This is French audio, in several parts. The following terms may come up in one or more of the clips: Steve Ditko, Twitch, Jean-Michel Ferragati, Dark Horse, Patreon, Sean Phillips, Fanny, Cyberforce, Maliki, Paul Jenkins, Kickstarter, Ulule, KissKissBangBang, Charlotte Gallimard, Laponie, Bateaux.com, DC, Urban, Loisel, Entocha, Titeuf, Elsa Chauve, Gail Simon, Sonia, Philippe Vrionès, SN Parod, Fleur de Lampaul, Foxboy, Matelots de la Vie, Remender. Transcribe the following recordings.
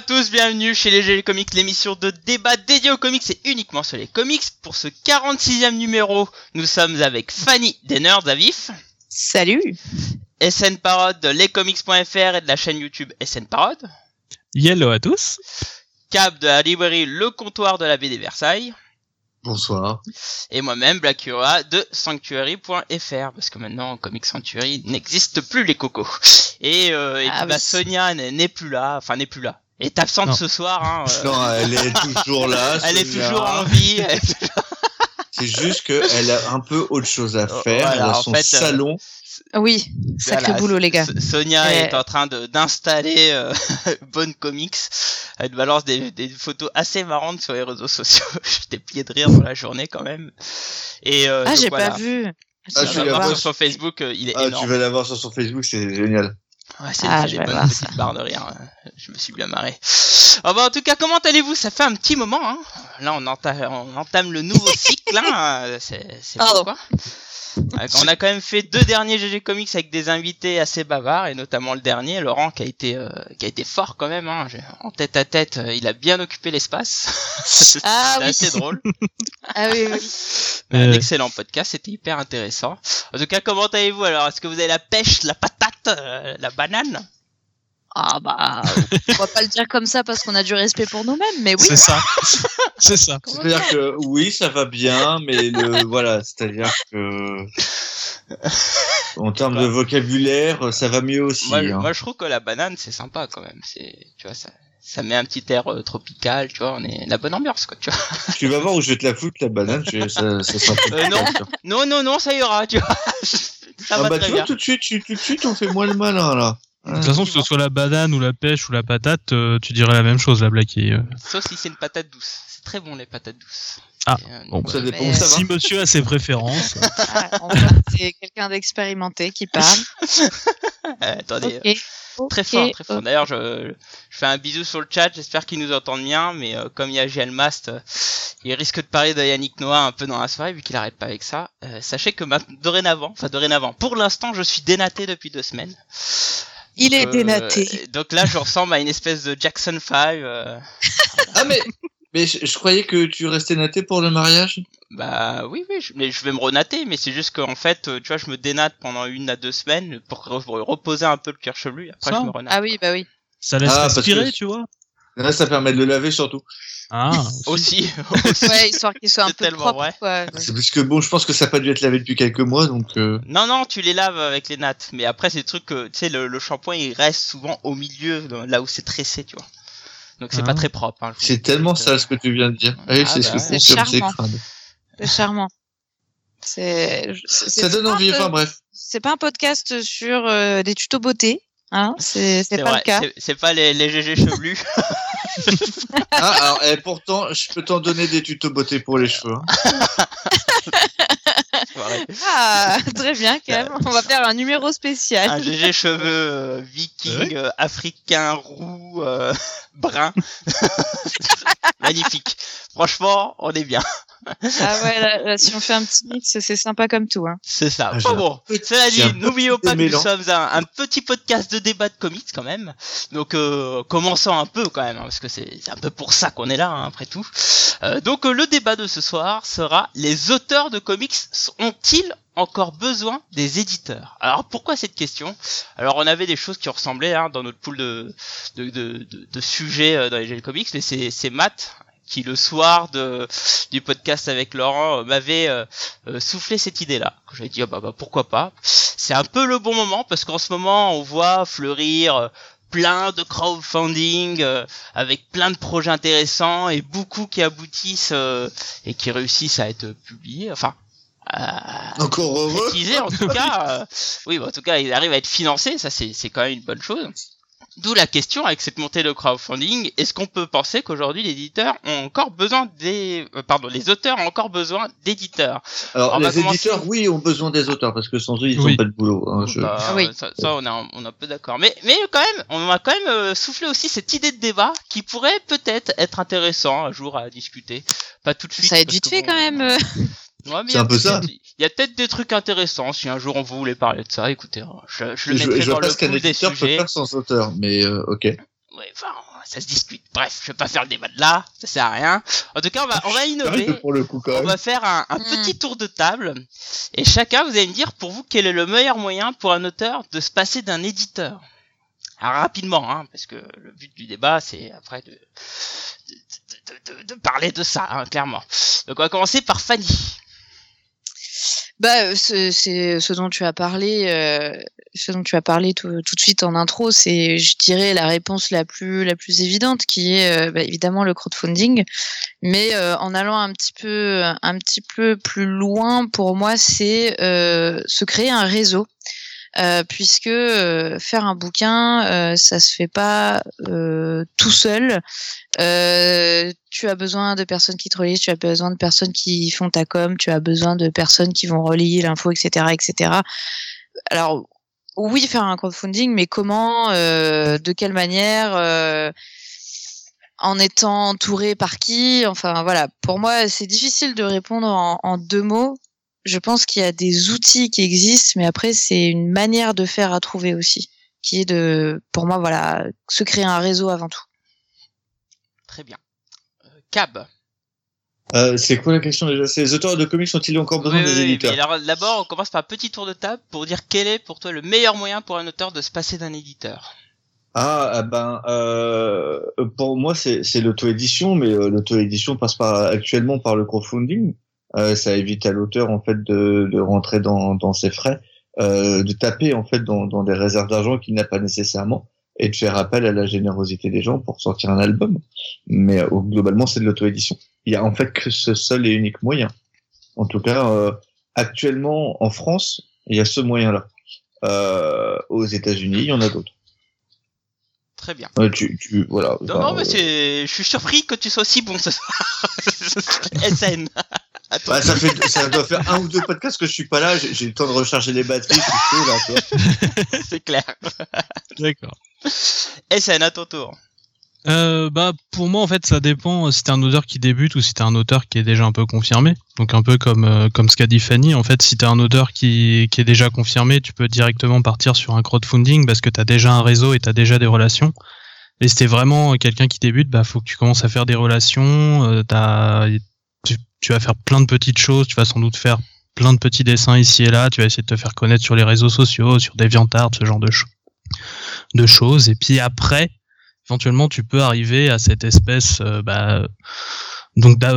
à tous, bienvenue chez Les GL Comics, l'émission de débat dédiée aux comics et uniquement sur les comics. Pour ce 46e numéro, nous sommes avec Fanny des Nerds à Vif. Salut. SN Parod de lescomics.fr et de la chaîne YouTube SN Parod. Hello à tous. Cap de la librairie Le Comptoir de la BD Versailles. Bonsoir. Et moi-même, Black Ura de Sanctuary.fr, parce que maintenant, Comics Sanctuary n'existe plus, les cocos. Et Sonia n'est plus là, est absente non. Ce soir. Non, elle est toujours là. Elle est toujours en vie. C'est juste qu'elle a un peu autre chose à faire, voilà, elle a son salon. Oui, sacré boulot les gars. Sonia est en train d'installer Bonne Comics. Elle balance des photos assez marrantes sur les réseaux sociaux. J'étais plié de rire dans la journée quand même. J'ai pas vu. Tu vas l'avoir sur Facebook, il est énorme. Tu vas l'avoir sur son Facebook, c'est génial. Ouais, c'est une bonne petite barre de rire. Je me suis bien marré. Oh, bah, en tout cas, comment allez-vous? Ça fait un petit moment. Là, on entame le nouveau cycle. C'est pourquoi. On a quand même fait 2 derniers GG Comics avec des invités assez bavards, et notamment le dernier, Laurent, qui a été fort quand même, en tête à tête, il a bien occupé l'espace. C'était assez drôle. Oui. Un excellent podcast, c'était hyper intéressant. En tout cas, comment allez-vous alors? Est-ce que vous avez la pêche, la patate, la banane? On va pas le dire comme ça parce qu'on a du respect pour nous-mêmes, mais oui. C'est ça. C'est-à-dire que oui, ça va bien, mais c'est-à-dire que en termes de vocabulaire, ça va mieux aussi. Moi, je trouve que la banane, c'est sympa quand même. Ça met un petit air tropical, tu vois, on est la bonne ambiance, quoi, tu vois. Tu vas voir où je vais te la foutre, la banane, ça sera non, ça ira, tu vois. Ça va très bien. Tout de suite, on fait moins le malin, là. De toute façon, que ce soit la banane ou la pêche ou la patate, tu dirais la même chose, la Black. Sauf si c'est une patate douce. C'est très bon, les patates douces. Ça dépend où ça va. Si monsieur a ses préférences. C'est quelqu'un d'expérimenté qui parle. Attendez. Okay. Très fort, très fort. D'ailleurs, je fais un bisou sur le chat, j'espère qu'ils nous entendent bien, mais comme il y a JLMAS, il risque de parler de Yannick Noah un peu dans la soirée, vu qu'il arrête pas avec ça. Sachez que dorénavant, pour l'instant, je suis dénaté depuis 2 semaines. Il est dénaté. Donc là, je ressemble à une espèce de Jackson Five. Mais je croyais que tu restais naté pour le mariage. Bah oui, mais je vais me renater, mais c'est juste qu'en fait, tu vois, je me dénate pendant 1 à 2 semaines pour reposer un peu le cuir chevelu, après je me renate. Ah oui, bah oui. Ça laisse respirer, tu vois. Là, ça permet de le laver surtout. Aussi. Ouais, histoire qu'il soit un peu propre, quoi. C'est parce que je pense que ça n'a pas dû être lavé depuis quelques mois, donc Non, tu les laves avec les nattes, mais après c'est des trucs que, tu sais, le shampoing, il reste souvent au milieu, là où c'est tressé, tu vois. Donc c'est pas très propre. C'est tellement sale ce que tu viens de dire. C'est charmant. Ça donne envie. Enfin bref. C'est pas un podcast sur des tutos beauté. C'est pas vrai. Le cas. C'est pas les GG chevelus. Alors, pourtant, je peux t'en donner des tutos beauté pour les cheveux. Très bien, calme. On va faire un numéro spécial. Un GG cheveux viking, africain, roux, brun. Magnifique. Franchement, on est bien. Là, si on fait un petit mix, c'est sympa comme tout. C'est ça. Cela dit, n'oublions pas que nous sommes un petit podcast de débat de comics quand même. Donc, commençons un peu quand même, parce que c'est un peu pour ça qu'on est là, après tout. Donc, le débat de ce soir sera: les auteurs de comics ont-ils encore besoin des éditeurs? Alors pourquoi cette question? Alors on avait des choses qui ressemblaient dans notre pool de sujets dans les GL Comics, mais c'est Matt qui le soir du podcast avec Laurent m'avait soufflé cette idée-là. J'avais dit pourquoi pas. C'est un peu le bon moment parce qu'en ce moment on voit fleurir plein de crowdfunding avec plein de projets intéressants et beaucoup qui aboutissent et qui réussissent à être publiés. Encore heureux. En tout cas, en tout cas, ils arrivent à être financés, ça c'est quand même une bonne chose. D'où la question avec cette montée de crowdfunding, est-ce qu'on peut penser qu'aujourd'hui les auteurs ont encore besoin d'éditeurs? Alors les éditeurs, oui, ont besoin des auteurs parce que sans eux ils n'ont pas de boulot. Ça on est un peu d'accord. Mais quand même, on m'a quand même soufflé aussi cette idée de débat qui pourrait peut-être être intéressant un jour à discuter. Pas tout de suite. Ça va être vite fait quand même. Ouais, mais c'est un peu ça. Il y a peut-être des trucs intéressants. Si un jour on voulait parler de ça, écoutez, je le mettrai dans le pool des sujets. Je vois pas ce qu'un éditeur peut faire sans auteur, mais ok. Ouais, ça se discute. Bref, je vais pas faire le débat de là, ça sert à rien. En tout cas, on va innover. Pour le coup, on va faire un petit tour de table. Et chacun, vous allez me dire, pour vous, quel est le meilleur moyen pour un auteur de se passer d'un éditeur? Alors, rapidement, hein, parce que le but du débat, c'est après de parler de ça, hein, clairement. Donc, on va commencer par Fanny. Bah, c'est ce dont tu as parlé, tout de suite en intro, c'est, je dirais, la réponse la plus évidente, qui est évidemment le crowdfunding. Mais en allant un petit peu plus loin, pour moi, c'est se créer un réseau, puisque faire un bouquin, ça se fait pas tout seul. Tu as besoin de personnes qui te relisent, tu as besoin de personnes qui font ta com, tu as besoin de personnes qui vont relayer l'info, etc., etc. Alors, oui, faire un crowdfunding, mais comment, de quelle manière, en étant entouré par qui? Enfin, voilà. Pour moi, c'est difficile de répondre en deux mots. Je pense qu'il y a des outils qui existent, mais après, c'est une manière de faire à trouver aussi, qui est de, pour moi, voilà, se créer un réseau avant tout. Très bien. Cab. C'est quoi la question déjà? C'est les auteurs de comics ont-ils encore besoin des éditeurs? Mais alors, d'abord, on commence par un petit tour de table pour dire quel est pour toi le meilleur moyen pour un auteur de se passer d'un éditeur. Pour moi, c'est l'auto-édition, mais l'auto-édition passe actuellement par le crowdfunding. Ça évite à l'auteur en fait de rentrer dans ses frais, de taper en fait dans des réserves d'argent qu'il n'a pas nécessairement, et de faire appel à la générosité des gens pour sortir un album. Mais globalement, c'est de l'auto-édition. Il y a en fait que ce seul et unique moyen. En tout cas, actuellement en France, il y a ce moyen-là. Aux États-Unis, il y en a d'autres. Très bien. Tu voilà. Non, mais je suis surpris que tu sois aussi bon ce soir. SN. Bah, ça doit faire un ou deux podcasts que je suis pas là, j'ai le temps de recharger les batteries, c'est chaud, là, toi. C'est clair. D'accord. SN, à ton tour. Pour moi, en fait, ça dépend si t'es un auteur qui débute ou si t'es un auteur qui est déjà un peu confirmé. Donc, un peu comme ce qu'a dit Fanny. En fait, si t'es un auteur qui est déjà confirmé, tu peux directement partir sur un crowdfunding parce que t'as déjà un réseau et t'as déjà des relations. Et si t'es vraiment quelqu'un qui débute, faut que tu commences à faire des relations, tu vas faire plein de petites choses, tu vas sans doute faire plein de petits dessins ici et là, tu vas essayer de te faire connaître sur les réseaux sociaux, sur DeviantArt, ce genre de choses. Et puis après, éventuellement, tu peux arriver à cette espèce,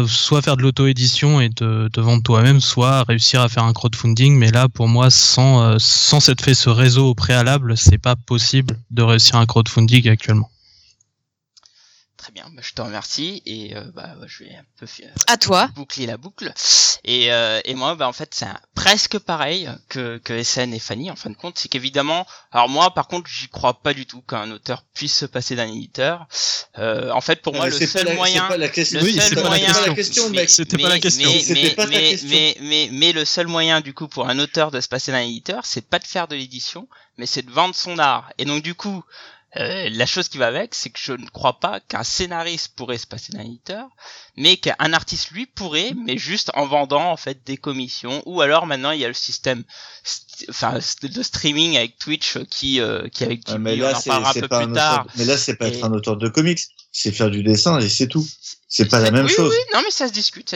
soit faire de l'auto-édition et te vendre toi-même, soit réussir à faire un crowdfunding. Mais là, pour moi, sans s'être fait ce réseau au préalable, c'est pas possible de réussir un crowdfunding actuellement. Très bien, je te remercie et je vais un peu boucler la boucle. Et moi, en fait, c'est presque pareil que SN et Fanny, en fin de compte. C'est qu'évidemment, alors moi, par contre, j'y crois pas du tout qu'un auteur puisse se passer d'un éditeur. En fait, pour moi, le seul moyen... Mais le seul moyen, du coup, pour un auteur de se passer d'un éditeur, c'est pas de faire de l'édition, mais c'est de vendre son art. Et donc, du coup... la chose qui va avec, c'est que je ne crois pas qu'un scénariste pourrait se passer d'un éditeur, mais qu'un artiste lui pourrait, mais juste en vendant en fait des commissions. Ou alors maintenant il y a le système, de streaming avec Twitch qui avec Jim Lee, on en parlera un peu plus tard. Mais là c'est pas être un auteur de comics, c'est faire du dessin et c'est tout. C'est pas la même chose. Oui, non mais ça se discute.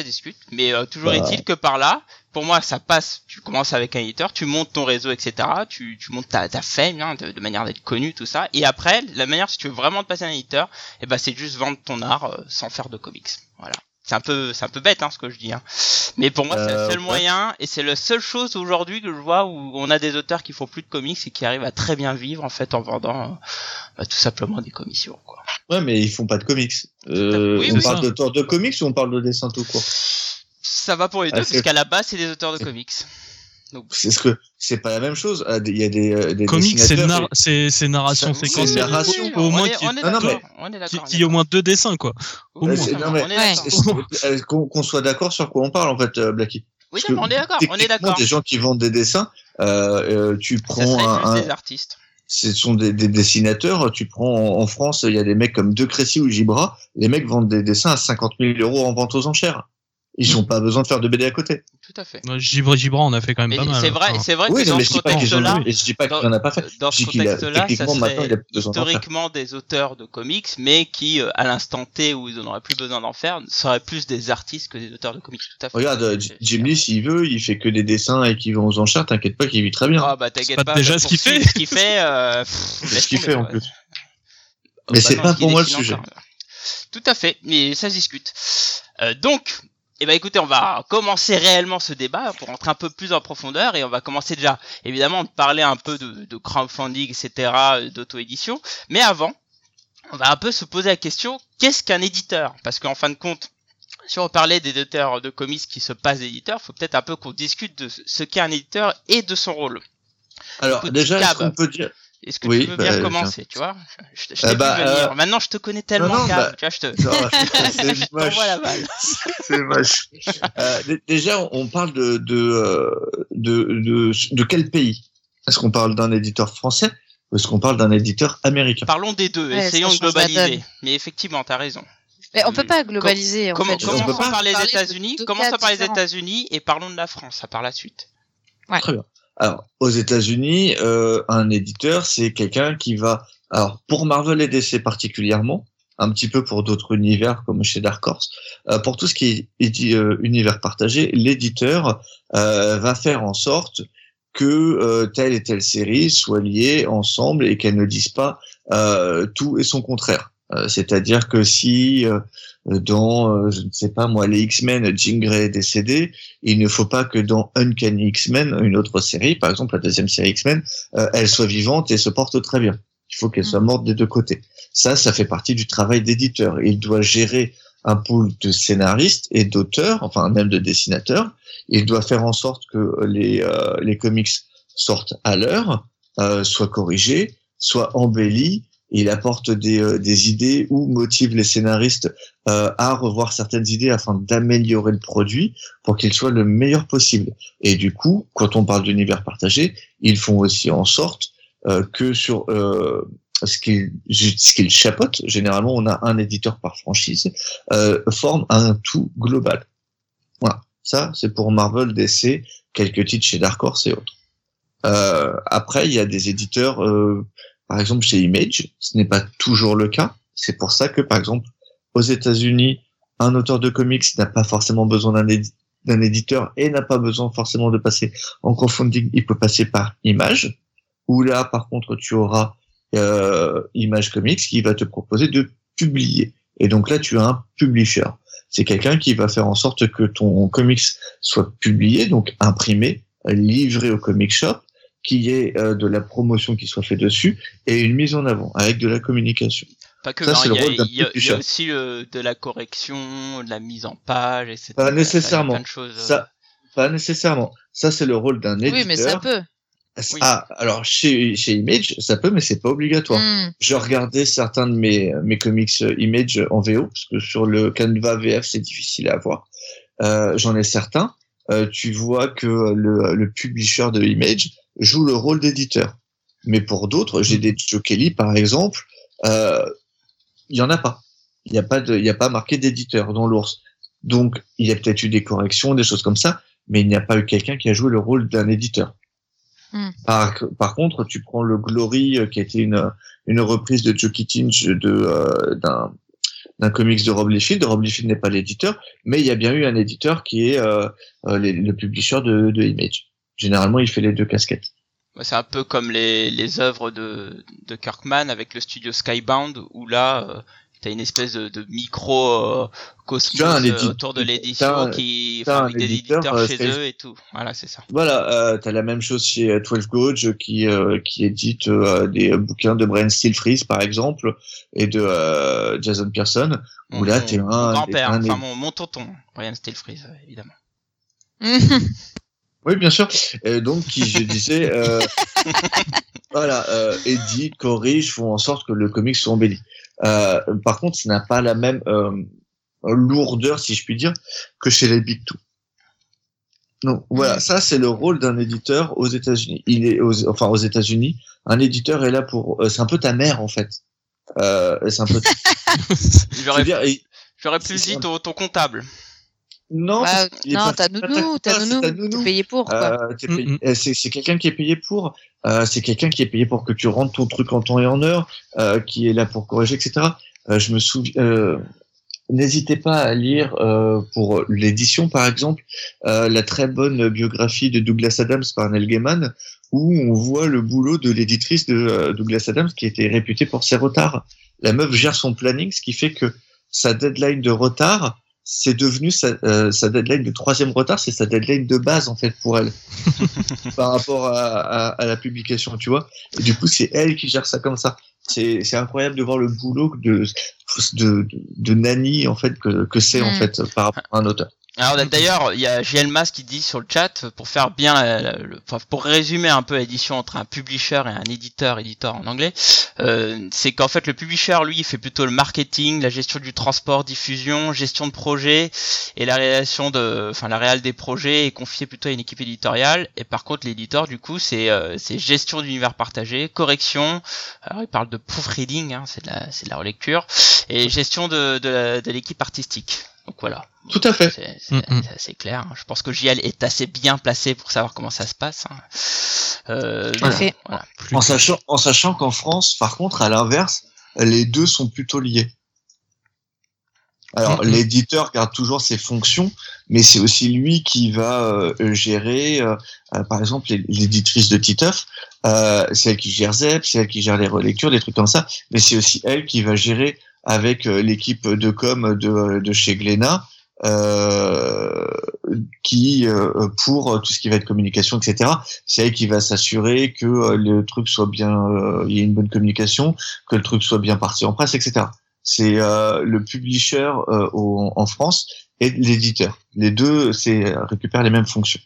Mais toujours est-il que par là. Pour moi, ça passe, tu commences avec un éditeur, tu montes ton réseau, etc., tu montes ta fame, hein, de manière d'être connu, tout ça, et après, la manière, si tu veux vraiment te passer un éditeur, c'est juste vendre ton art sans faire de comics, voilà. C'est un peu bête, hein, ce que je dis, hein. Mais pour moi, c'est le seul moyen, et c'est la seule chose aujourd'hui que je vois où on a des auteurs qui font plus de comics et qui arrivent à très bien vivre, en fait, en vendant, tout simplement des commissions, quoi. Ouais, mais ils font pas de comics. On parle d'auteurs de comics ou on parle de dessin tout court? Ça va pour les deux, parce qu'à la base, c'est des auteurs de comics. Donc... C'est pas la même chose. Il y a des comics, c'est narration, séquence. On est d'accord. Il y a au moins deux dessins, quoi. Qu'on soit d'accord sur quoi on parle, en fait, Blacky. Oui, non, on est d'accord. On est d'accord. Des gens qui vendent des dessins, tu prends des artistes. Ce sont des dessinateurs. Tu prends en France, il y a des mecs comme De Crécy ou Gibra. Les mecs vendent des dessins à 50 000 euros en vente aux enchères. ils n'ont pas besoin de faire de BD à côté. Tout à fait. Gibra, on a fait quand même mais pas mal. C'est vrai oui, que dans ce contexte-là, je dis pas qu'il en a pas fait. Dans ce contexte-là, ça serait historiquement des auteurs de comics, mais qui, à l'instant T où ils n'auraient plus besoin d'en faire, seraient plus des artistes que des auteurs de comics. Tout à fait. Regarde, Jim Lee, s'il veut, il fait que des dessins et qu'il va aux enchères. T'inquiète pas, qu'il vit très bien. Ah bah t'inquiète pas. Déjà ce qu'il fait. Ce qu'il fait. C'est ce qu'il fait en plus. Mais c'est pas pour moi le sujet. Tout à fait, mais ça se discute. Donc, eh ben écoutez, on va commencer réellement ce débat pour entrer un peu plus en profondeur et on va commencer déjà, évidemment, de parler un peu de crowdfunding, etc., d'auto-édition. Mais avant, on va un peu se poser la question, qu'est-ce qu'un éditeur ? Parce qu'en fin de compte, si on parlait des auteurs de comics qui se passent d'éditeurs, il faut peut-être un peu qu'on discute de ce qu'est un éditeur et de son rôle. Alors, déjà, est-ce qu'on peut dire... Est-ce que tu veux bien commencer, tu vois ? Je t'ai vu venir. Maintenant, je te connais tellement, Cap. C'est moche. C'est moche. Déjà, on parle de quel pays ? Est-ce qu'on parle d'un éditeur français ou est-ce qu'on parle d'un éditeur américain ? Parlons des deux. Ouais, essayons de globaliser. Mais effectivement, t'as raison. Mais on peut pas globaliser. Commençons par les États-Unis. Commençons par les États-Unis et parlons de la France. À part la suite. Ouais. Très bien. Alors, aux États-Unis, un éditeur, c'est quelqu'un qui va, alors pour Marvel et DC particulièrement, un petit peu pour d'autres univers comme chez Dark Horse, pour tout ce qui est univers partagé, l'éditeur va faire en sorte que telle et telle série soit liée ensemble et qu'elle ne dise pas tout et son contraire. C'est-à-dire que si dans, je ne sais pas moi, les X-Men, Jean Grey est décédé, il ne faut pas que dans Uncanny X-Men, une autre série, par exemple la deuxième série X-Men, elle soit vivante et se porte très bien. Il faut qu'elle soit morte des deux côtés. Ça fait partie du travail d'éditeur. Il doit gérer un pool de scénaristes et d'auteurs, enfin même de dessinateurs. Il doit faire en sorte que les comics sortent à l'heure, soient corrigés, soient embellis. Il apporte des idées ou motive les scénaristes à revoir certaines idées afin d'améliorer le produit pour qu'il soit le meilleur possible. Et du coup, quand on parle d'univers partagé, ils font aussi en sorte que sur ce qu'ils chapeautent, généralement on a un éditeur par franchise, forme un tout global. Voilà, ça c'est pour Marvel, DC, quelques titres chez Dark Horse et autres. Après, il y a des éditeurs... Par exemple, chez Image, ce n'est pas toujours le cas. C'est pour ça que, par exemple, aux États-Unis, un auteur de comics n'a pas forcément besoin d'un éditeur et n'a pas besoin forcément de passer en crowdfunding. Il peut passer par Image, où là, par contre, tu auras Image Comics qui va te proposer de publier. Et donc là, tu as un publisher. C'est quelqu'un qui va faire en sorte que ton comics soit publié, donc imprimé, livré au comic shop, qu'il y ait de la promotion qui soit faite dessus et une mise en avant avec de la communication. Pas que, il y a aussi de la correction, de la mise en page, etc. Pas nécessairement. Ça, pas nécessairement. Ça, c'est le rôle d'un éditeur. Oui, mais ça peut. Ah, oui. Alors chez Image, ça peut, mais c'est pas obligatoire. Je regardais certains de mes comics Image en VO parce que sur le Canva VF, c'est difficile à avoir. J'en ai certains. Tu vois que le publisher de Image joue le rôle d'éditeur. Mais pour d'autres, j'ai des Joe Kelly, par exemple, il y en a pas. Il n'y a pas marqué d'éditeur dans l'ours. Donc, il y a peut-être eu des corrections, des choses comme ça, mais il n'y a pas eu quelqu'un qui a joué le rôle d'un éditeur. Par contre, tu prends le Glory, qui a été une reprise de Joe Kittinch d'un comics de Rob Liefeld. Rob Liefeld n'est pas l'éditeur, mais il y a bien eu un éditeur qui est le publisher de Image. Généralement, il fait les deux casquettes. C'est un peu comme les œuvres de Kirkman avec le studio Skybound, où là, t'as une espèce de micro-cosmos autour de l'édition qui fabrique des éditeurs chez eux et tout. Voilà, c'est ça. Voilà, t'as la même chose chez 12 Gauge qui édite des bouquins de Brian Stelfreeze, par exemple, et de Jason Pearson, où là, t'es un... Mon grand-père, mon tonton, Brian Stelfreeze, évidemment. Oui, bien sûr. Et donc, je disais, voilà, édite, corrige, font en sorte que le comics soit embelli. Par contre, ça n'a pas la même lourdeur, si je puis dire, que chez les Big Two. Donc, voilà, ça, c'est le rôle d'un éditeur aux États-Unis. Aux États-Unis, un éditeur est là pour... c'est un peu ta mère, en fait. C'est un peu... J'aurais plus dit ton comptable. Non, bah, non, t'as Nounou, t'es payé pour, quoi. C'est quelqu'un qui est payé pour, c'est quelqu'un qui est payé pour que tu rentres ton truc en temps et en heure, qui est là pour corriger, etc. Je me souviens, n'hésitez pas à lire, pour l'édition, par exemple, la très bonne biographie de Douglas Adams par Neil Gaiman, où on voit le boulot de l'éditrice de Douglas Adams, qui était réputée pour ses retards. La meuf gère son planning, ce qui fait que sa deadline de retard, c'est devenu sa deadline de troisième retard, c'est sa deadline de base en fait pour elle par rapport à la publication, tu vois. Et du coup, c'est elle qui gère ça comme ça. C'est incroyable de voir le boulot de nanny en fait que c'est en fait par rapport à un auteur. Alors d'ailleurs, il y a JLMAS qui dit sur le chat, pour faire bien, pour résumer un peu l'édition entre un publisher et un éditeur en anglais, c'est qu'en fait le publisher, lui, il fait plutôt le marketing, la gestion du transport, diffusion, gestion de projet, et la réalisation des projets est confiée plutôt à une équipe éditoriale. Et par contre, l'éditeur, du coup, c'est gestion d'univers partagé, correction. Alors il parle de proofreading, hein, c'est de la relecture, et gestion de l'équipe artistique. Donc voilà. Tout à fait. C'est assez clair. Je pense que JL est assez bien placé pour savoir comment ça se passe. Voilà. En sachant qu'en France, par contre, à l'inverse, les deux sont plutôt liés. Alors, l'éditeur garde toujours ses fonctions, mais c'est aussi lui qui va gérer, par exemple, l'éditrice de Titeuf, c'est elle qui gère Zep, c'est elle qui gère les relectures, des trucs comme ça, mais c'est aussi elle qui va gérer avec l'équipe de com de chez Glénat, pour tout ce qui va être communication, etc. C'est elle qui va s'assurer que le truc soit bien, il y ait une bonne communication, que le truc soit bien parti en presse, etc. C'est le publisher en France et l'éditeur. Les deux, récupèrent les mêmes fonctions.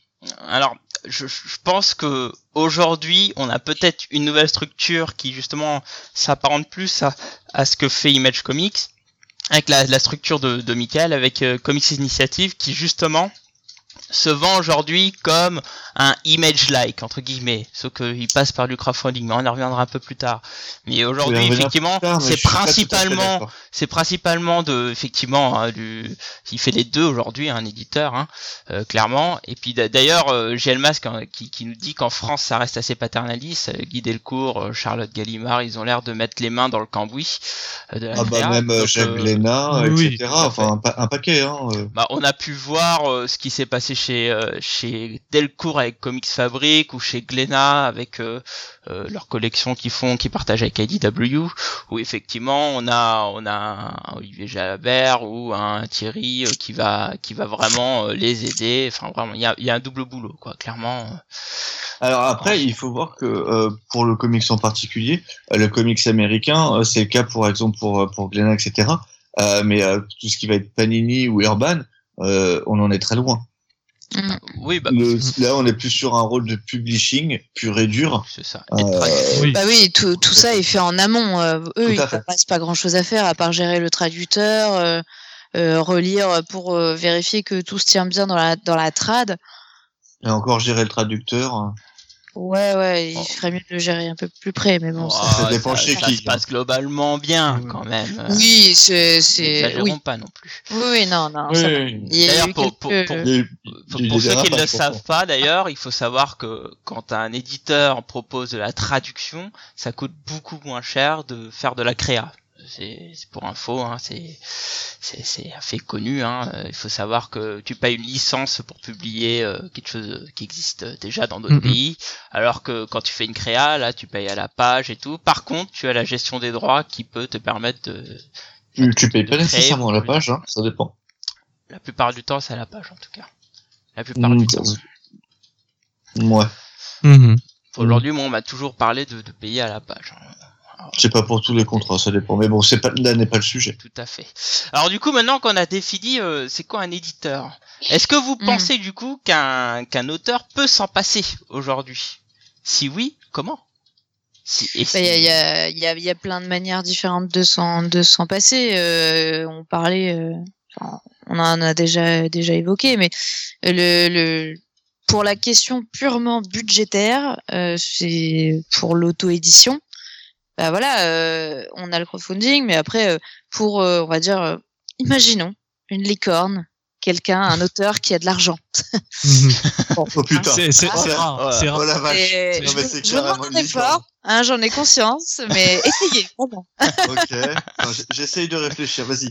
Alors, je pense que aujourd'hui, on a peut-être une nouvelle structure qui justement s'apparente plus à ce que fait Image Comics, avec la structure de Michael, avec Comics Initiative, qui justement se vend aujourd'hui comme un image-like, entre guillemets, sauf qu'il passe par du crowdfunding, mais on en reviendra un peu plus tard. Mais aujourd'hui, effectivement, il fait les deux aujourd'hui, un éditeur, clairement. Et puis d'ailleurs, JLMAS qui nous dit qu'en France, ça reste assez paternaliste. Guy Delcourt, Charlotte Gallimard, ils ont l'air de mettre les mains dans le cambouis. Même Jacques Glénat, etc. Enfin, un paquet. On a pu voir ce qui s'est passé chez Delcourt avec Comics Fabric, ou chez Glénat avec leur collection qu'ils partagent avec IDW, où effectivement on a un Olivier Jalabert ou un Thierry qui va vraiment les aider. Enfin vraiment, il y a un double boulot, quoi, clairement. Alors après, il faut voir que pour le comics en particulier, le comics américain, c'est le cas par exemple pour Glénat, etc. Mais tout ce qui va être Panini ou Urban, on en est très loin. Oui, là, on est plus sur un rôle de publishing pur et dur. C'est ça. Tout ça est fait en amont. Eux, ils ne passent pas grand-chose à faire à part gérer le traducteur, relire pour vérifier que tout se tient bien dans la trad. Et encore gérer le traducteur. Ouais, il ferait mieux de le gérer un peu plus près, mais bon. Ça dépend chez qui. Ça se passe globalement bien, quand même. Oui, n'exagérons pas non plus. Oui, non. Oui, d'ailleurs, pour ceux qui ne le savent pas, d'ailleurs, il faut savoir que quand un éditeur propose de la traduction, ça coûte beaucoup moins cher de faire de la créa. C'est pour info, c'est un fait connu. Il faut savoir que tu payes une licence pour publier quelque chose qui existe déjà dans d'autres pays, alors que quand tu fais une créa, là, tu payes à la page et tout. Par contre, tu as la gestion des droits qui peut te permettre de... Tu payes pas nécessairement à la page, ça dépend. La plupart du temps, c'est à la page, en tout cas. La plupart du temps. Ouais. Aujourd'hui, on m'a toujours parlé de payer à la page. C'est pas pour tous les contrats, ça dépend. Mais bon, là n'est pas le sujet. Tout à fait. Alors du coup, maintenant qu'on a défini c'est quoi un éditeur, est-ce que vous pensez du coup qu'un auteur peut s'en passer aujourd'hui ? Si oui, comment ? Il y a plein de manières différentes de s'en passer. On parlait, on en a déjà évoqué, mais pour la question purement budgétaire, c'est pour l'auto-édition. Bah voilà, on a le crowdfunding, mais après, on va dire, imaginons une licorne quelqu'un, un auteur qui a de l'argent. Bon, oh putain, c'est rare. C'est rare. Je demande un effort, hein, j'en ai conscience, mais essayez. Vraiment. Ok, enfin, j'essaye de réfléchir, vas-y.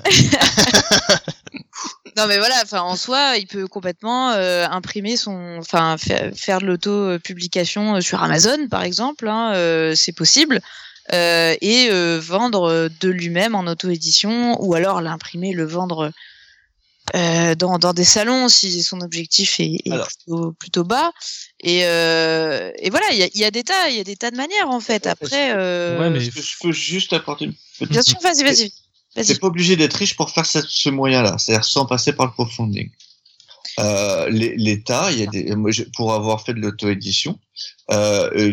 Non mais voilà, enfin en soi, il peut complètement imprimer son, enfin faire de l'auto-publication sur Amazon par exemple, hein, c'est possible. Et vendre de lui-même en auto-édition, ou alors l'imprimer, le vendre dans des salons si son objectif est plutôt bas. Et voilà, il y a des tas de manières en fait. Après, est-ce que je peux juste apporter une petite... Bien sûr, vas-y. T'es pas obligé d'être riche pour faire ce moyen-là, c'est-à-dire sans passer par le crowdfunding. L'État, pour avoir fait de l'auto-édition,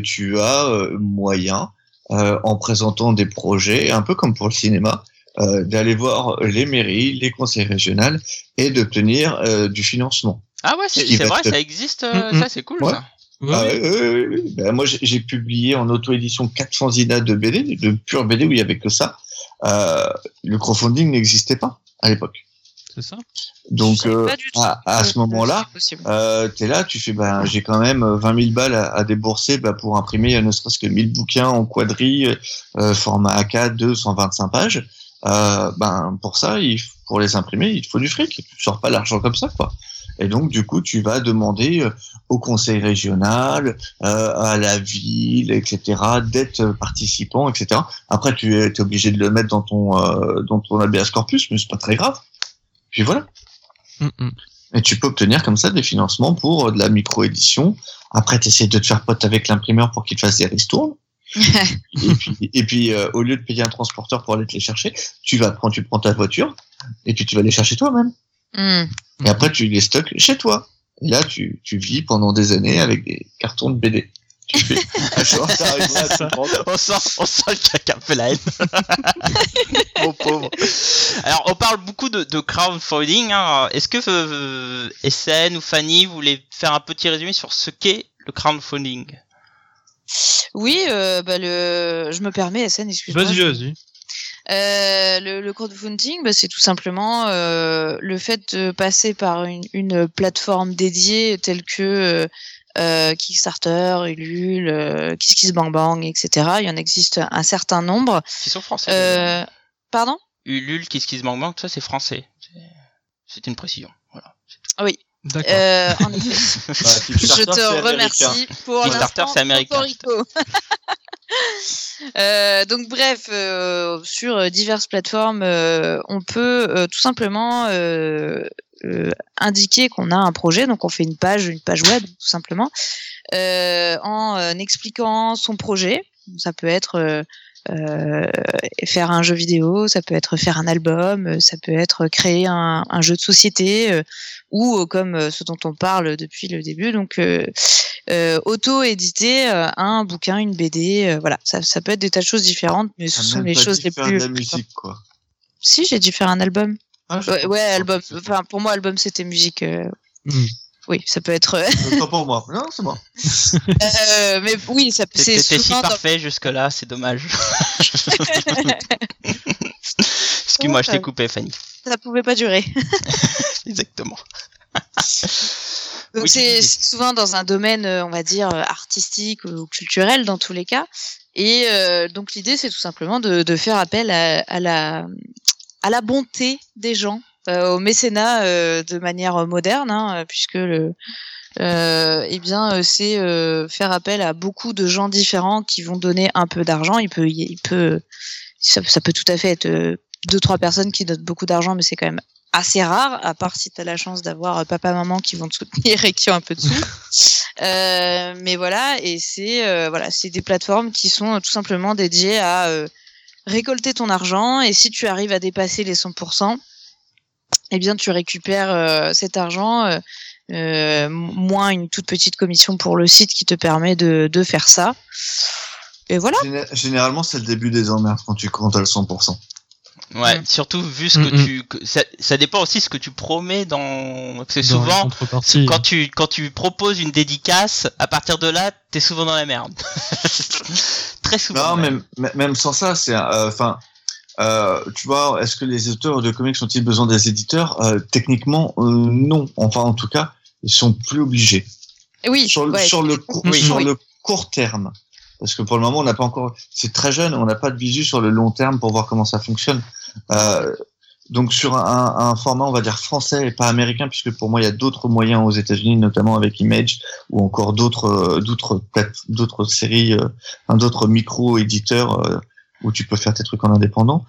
tu as moyen. En présentant des projets, un peu comme pour le cinéma, d'aller voir les mairies, les conseils régionaux et d'obtenir du financement. Ah ouais, c'est vrai, ça existe, ça c'est cool. Ouais. Ça. Oui. Ben, moi j'ai publié en auto-édition 4 fanzines de BD, de pure BD où il n'y avait que ça. Le crowdfunding n'existait pas à l'époque. C'est ça. Donc à ce moment-là, t'es là, tu fais j'ai quand même 20 000 balles à débourser pour imprimer ne serait-ce que 1000 bouquins en quadrille, format A4 de 125 pages. Pour ça, pour les imprimer, il te faut du fric. Tu sors pas l'argent comme ça, quoi. Et donc du coup, tu vas demander au conseil régional, à la ville, etc., d'être participant, etc. Après, tu es obligé de le mettre dans ton habeas corpus, mais c'est pas très grave. Puis voilà. Et tu peux obtenir comme ça des financements pour de la micro-édition. Après, tu essaies de te faire pote avec l'imprimeur pour qu'il te fasse des ristournes. et puis, au lieu de payer un transporteur pour aller te les chercher, tu prends ta voiture et puis tu vas les chercher toi-même. Et après, tu les stocks chez toi. Et là, tu vis pendant des années avec des cartons de BD. Tu fais, on sent le caca un peu la haine. Mon pauvre. Alors, on parle beaucoup de crowdfunding. Hein. Est-ce que SN ou Fanny, vous voulez faire un petit résumé sur ce qu'est le crowdfunding ? Oui, je me permets, SN, excuse-moi. Vas-y. Le crowdfunding, c'est tout simplement le fait de passer par une plateforme dédiée telle que... Kickstarter, Ulule, KissKissBangBang, etc. Il y en existe un certain nombre. Ils sont français. Pardon ? Ulule, KissKissBangBang, ça c'est français. C'est une précision. Voilà. Oui. D'accord. En effet. Je te remercie pour Kickstarter, c'est américain. Donc bref, sur diverses plateformes, on peut tout simplement indiquer qu'on a un projet, donc on fait une page web tout simplement, en expliquant son projet. Ça peut être faire un jeu vidéo, ça peut être faire un album, ça peut être créer un jeu de société, ou comme ce dont on parle depuis le début, donc auto-éditer un bouquin, une BD, voilà, ça peut être des tas de choses différentes, mais ce sont les choses les plus... La musique, quoi. Si, j'ai dû faire un album. Ah, ouais, album. Enfin, pour moi, album, c'était musique. Oui, ça peut être. Pas pour moi. Non, c'est moi. Mais oui, ça peut. C'était si parfait jusque-là, c'est dommage. Excuse-moi, je t'ai coupé, Fanny. Ça pouvait pas durer. Exactement. Donc oui, c'est souvent dans un domaine, on va dire, artistique ou culturel, dans tous les cas. Et donc l'idée, c'est tout simplement de faire appel à la bonté des gens, au mécénat de manière moderne, hein, puisque c'est faire appel à beaucoup de gens différents qui vont donner un peu d'argent. Ça peut tout à fait être 2-3 personnes qui donnent beaucoup d'argent, mais c'est quand même assez rare, à part si t'as la chance d'avoir papa, maman qui vont te soutenir et qui ont un peu de sous. Mais voilà, et c'est des plateformes qui sont tout simplement dédiées à récolter ton argent, et si tu arrives à dépasser les 100%, eh bien tu récupères cet argent, moins une toute petite commission pour le site qui te permet de faire ça. Et voilà. Généralement, c'est le début des emmerdes quand tu comptes à le 100%. Ouais, surtout vu ce que tu... Ça dépend aussi ce que tu promets dans... Parce que souvent, quand tu proposes une dédicace, à partir de là, t'es souvent dans la merde. Très souvent. Non, même sans ça, c'est... Tu vois, est-ce que les auteurs de comics ont-ils besoin des éditeurs? Techniquement, non. Enfin, en tout cas, ils sont plus obligés. Oui. Sur le court terme, parce que pour le moment, on n'a pas encore. C'est très jeune. On n'a pas de visu sur le long terme pour voir comment ça fonctionne. Donc sur un format, on va dire français et pas américain, puisque pour moi il y a d'autres moyens aux États-Unis, notamment avec Image ou encore d'autres séries, d'autres micro-éditeurs où tu peux faire tes trucs en indépendant.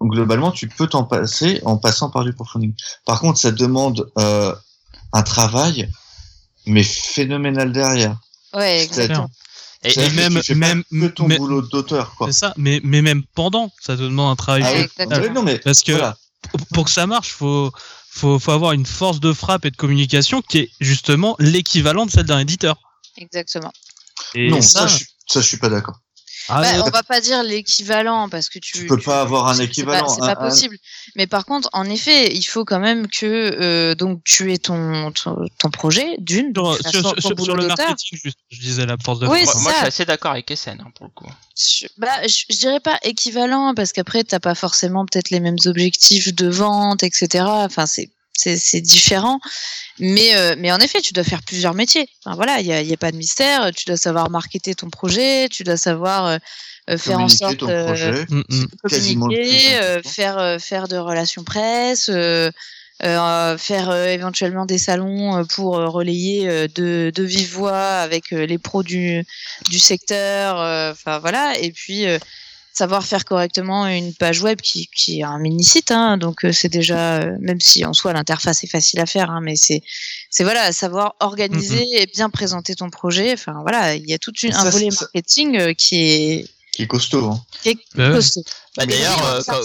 Globalement, tu peux t'en passer en passant par du crowdfunding. Par contre, ça demande un travail, mais phénoménal derrière. Ouais, exactement. Et même ton boulot d'auteur, quoi. C'est ça, mais même pendant, ça te demande un travail. Parce que voilà. Pour que ça marche, faut avoir une force de frappe et de communication qui est justement l'équivalent de celle d'un éditeur. Exactement. Et non, je suis pas d'accord. On va pas dire l'équivalent parce que tu peux pas avoir un équivalent. C'est pas possible. Mais par contre, en effet, il faut quand même que donc tu aies ton projet d'une sur le marketing. Juste, je disais la force de. Oui, moi, je suis assez d'accord avec SN pour le coup. Je dirais pas équivalent parce qu'après t'as pas forcément peut-être les mêmes objectifs de vente, etc. Enfin, c'est différent. Mais en effet, tu dois faire plusieurs métiers. Enfin, voilà, il y a pas de mystère. Tu dois savoir marketer ton projet, tu dois savoir faire en sorte communiquer, faire de relations presse, faire éventuellement des salons pour relayer de vive voix avec les pros du secteur. Enfin voilà, et puis. Savoir faire correctement une page web qui est un mini-site, hein, donc c'est déjà, même si en soi l'interface est facile à faire, hein, mais c'est voilà, savoir organiser et bien présenter ton projet, enfin voilà, il y a tout un volet marketing qui est costaud. Hein. Bah, d'ailleurs, en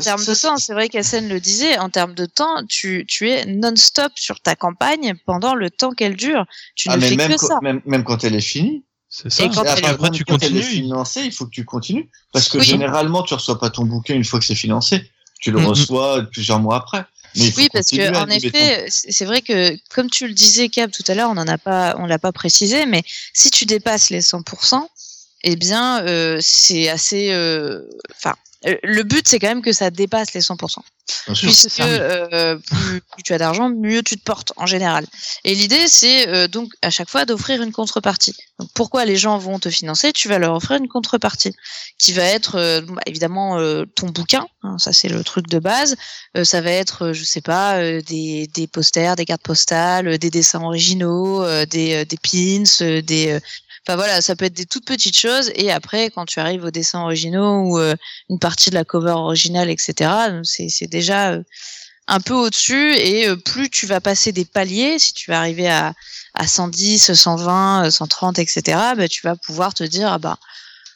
termes de temps, c'est vrai qu'Assen le disait, en termes de temps, tu es non-stop sur ta campagne pendant le temps qu'elle dure, tu ne fais que ça. Même quand elle est finie. C'est ça. Et après tu continues. Financé, il faut que tu continues. Parce que généralement, tu reçois pas ton bouquin une fois que c'est financé. Tu le reçois plusieurs mois après. Oui, parce que, en effet, c'est vrai que, comme tu le disais, Cap, tout à l'heure, on l'a pas précisé, mais si tu dépasses les 100%, eh bien, c'est assez, le but, c'est quand même que ça dépasse les 100%. Puisque plus tu as d'argent, mieux tu te portes en général. Et l'idée, c'est donc à chaque fois d'offrir une contrepartie. Donc, pourquoi les gens vont te financer? Tu vas leur offrir une contrepartie qui va être évidemment ton bouquin. Hein, ça, c'est le truc de base. Ça va être, je sais pas, des posters, des cartes postales, des dessins originaux, des pins, des... Enfin voilà, ça peut être des toutes petites choses et après quand tu arrives aux dessins originaux ou une partie de la cover originale, etc. C'est déjà un peu au-dessus et plus tu vas passer des paliers, si tu vas arriver à 110, 120, 130, etc. Bah, tu vas pouvoir te dire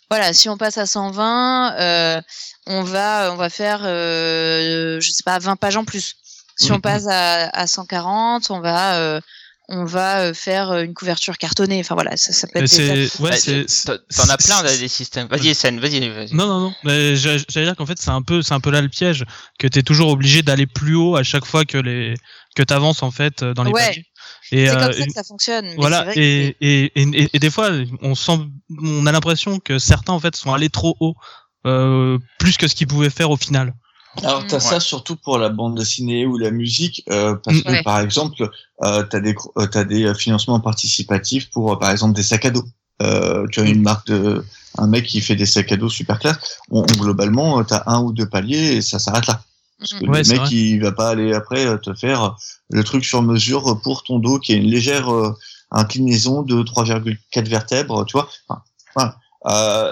voilà, si on passe à 120, on va faire je sais pas 20 pages en plus. Si on passe à 140, on va faire une couverture cartonnée. Enfin voilà, ça peut être... T'en as plein des systèmes. Vas-y, SN, vas-y. Non. Mais j'allais dire qu'en fait, c'est un peu là le piège, que t'es toujours obligé d'aller plus haut à chaque fois que t'avances, en fait, dans les papiers. Et c'est comme ça que ça fonctionne. Voilà, c'est vrai et des fois, on a l'impression que certains, en fait, sont allés trop haut, plus que ce qu'ils pouvaient faire au final. Alors t'as ça surtout pour la bande dessinée ou la musique parce que par exemple t'as des financements participatifs pour par exemple des sacs à dos. Tu as une marque de un mec qui fait des sacs à dos super classe. Globalement t'as un ou deux paliers et ça s'arrête là. Parce que le mec il va pas aller après te faire le truc sur mesure pour ton dos qui est une légère inclinaison de 3,4 vertèbres. Tu vois. Enfin, voilà.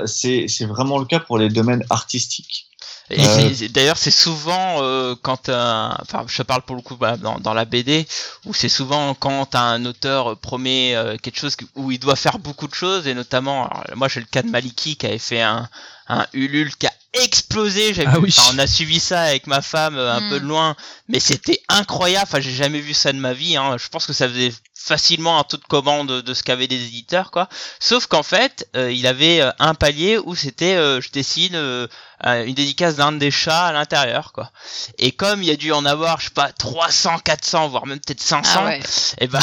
C'est vraiment le cas pour les domaines artistiques. Et d'ailleurs, c'est souvent quand je parle pour le coup dans la BD, où c'est souvent quand un auteur promet quelque chose où il doit faire beaucoup de choses, et notamment, moi j'ai le cas de Maliki qui avait fait un Ulule qui a explosé. On a suivi ça avec ma femme un peu de loin, mais c'était incroyable. Enfin, j'ai jamais vu ça de ma vie. Hein. Je pense que ça faisait facilement un taux de commande de ce qu'avaient des éditeurs, quoi. Sauf qu'en fait, il avait un palier où c'était je dessine une dédicace d'un des chats à l'intérieur, quoi. Et comme il y a dû en avoir, je sais pas, 300, 400, voire même peut-être 500, ah ouais. Et bah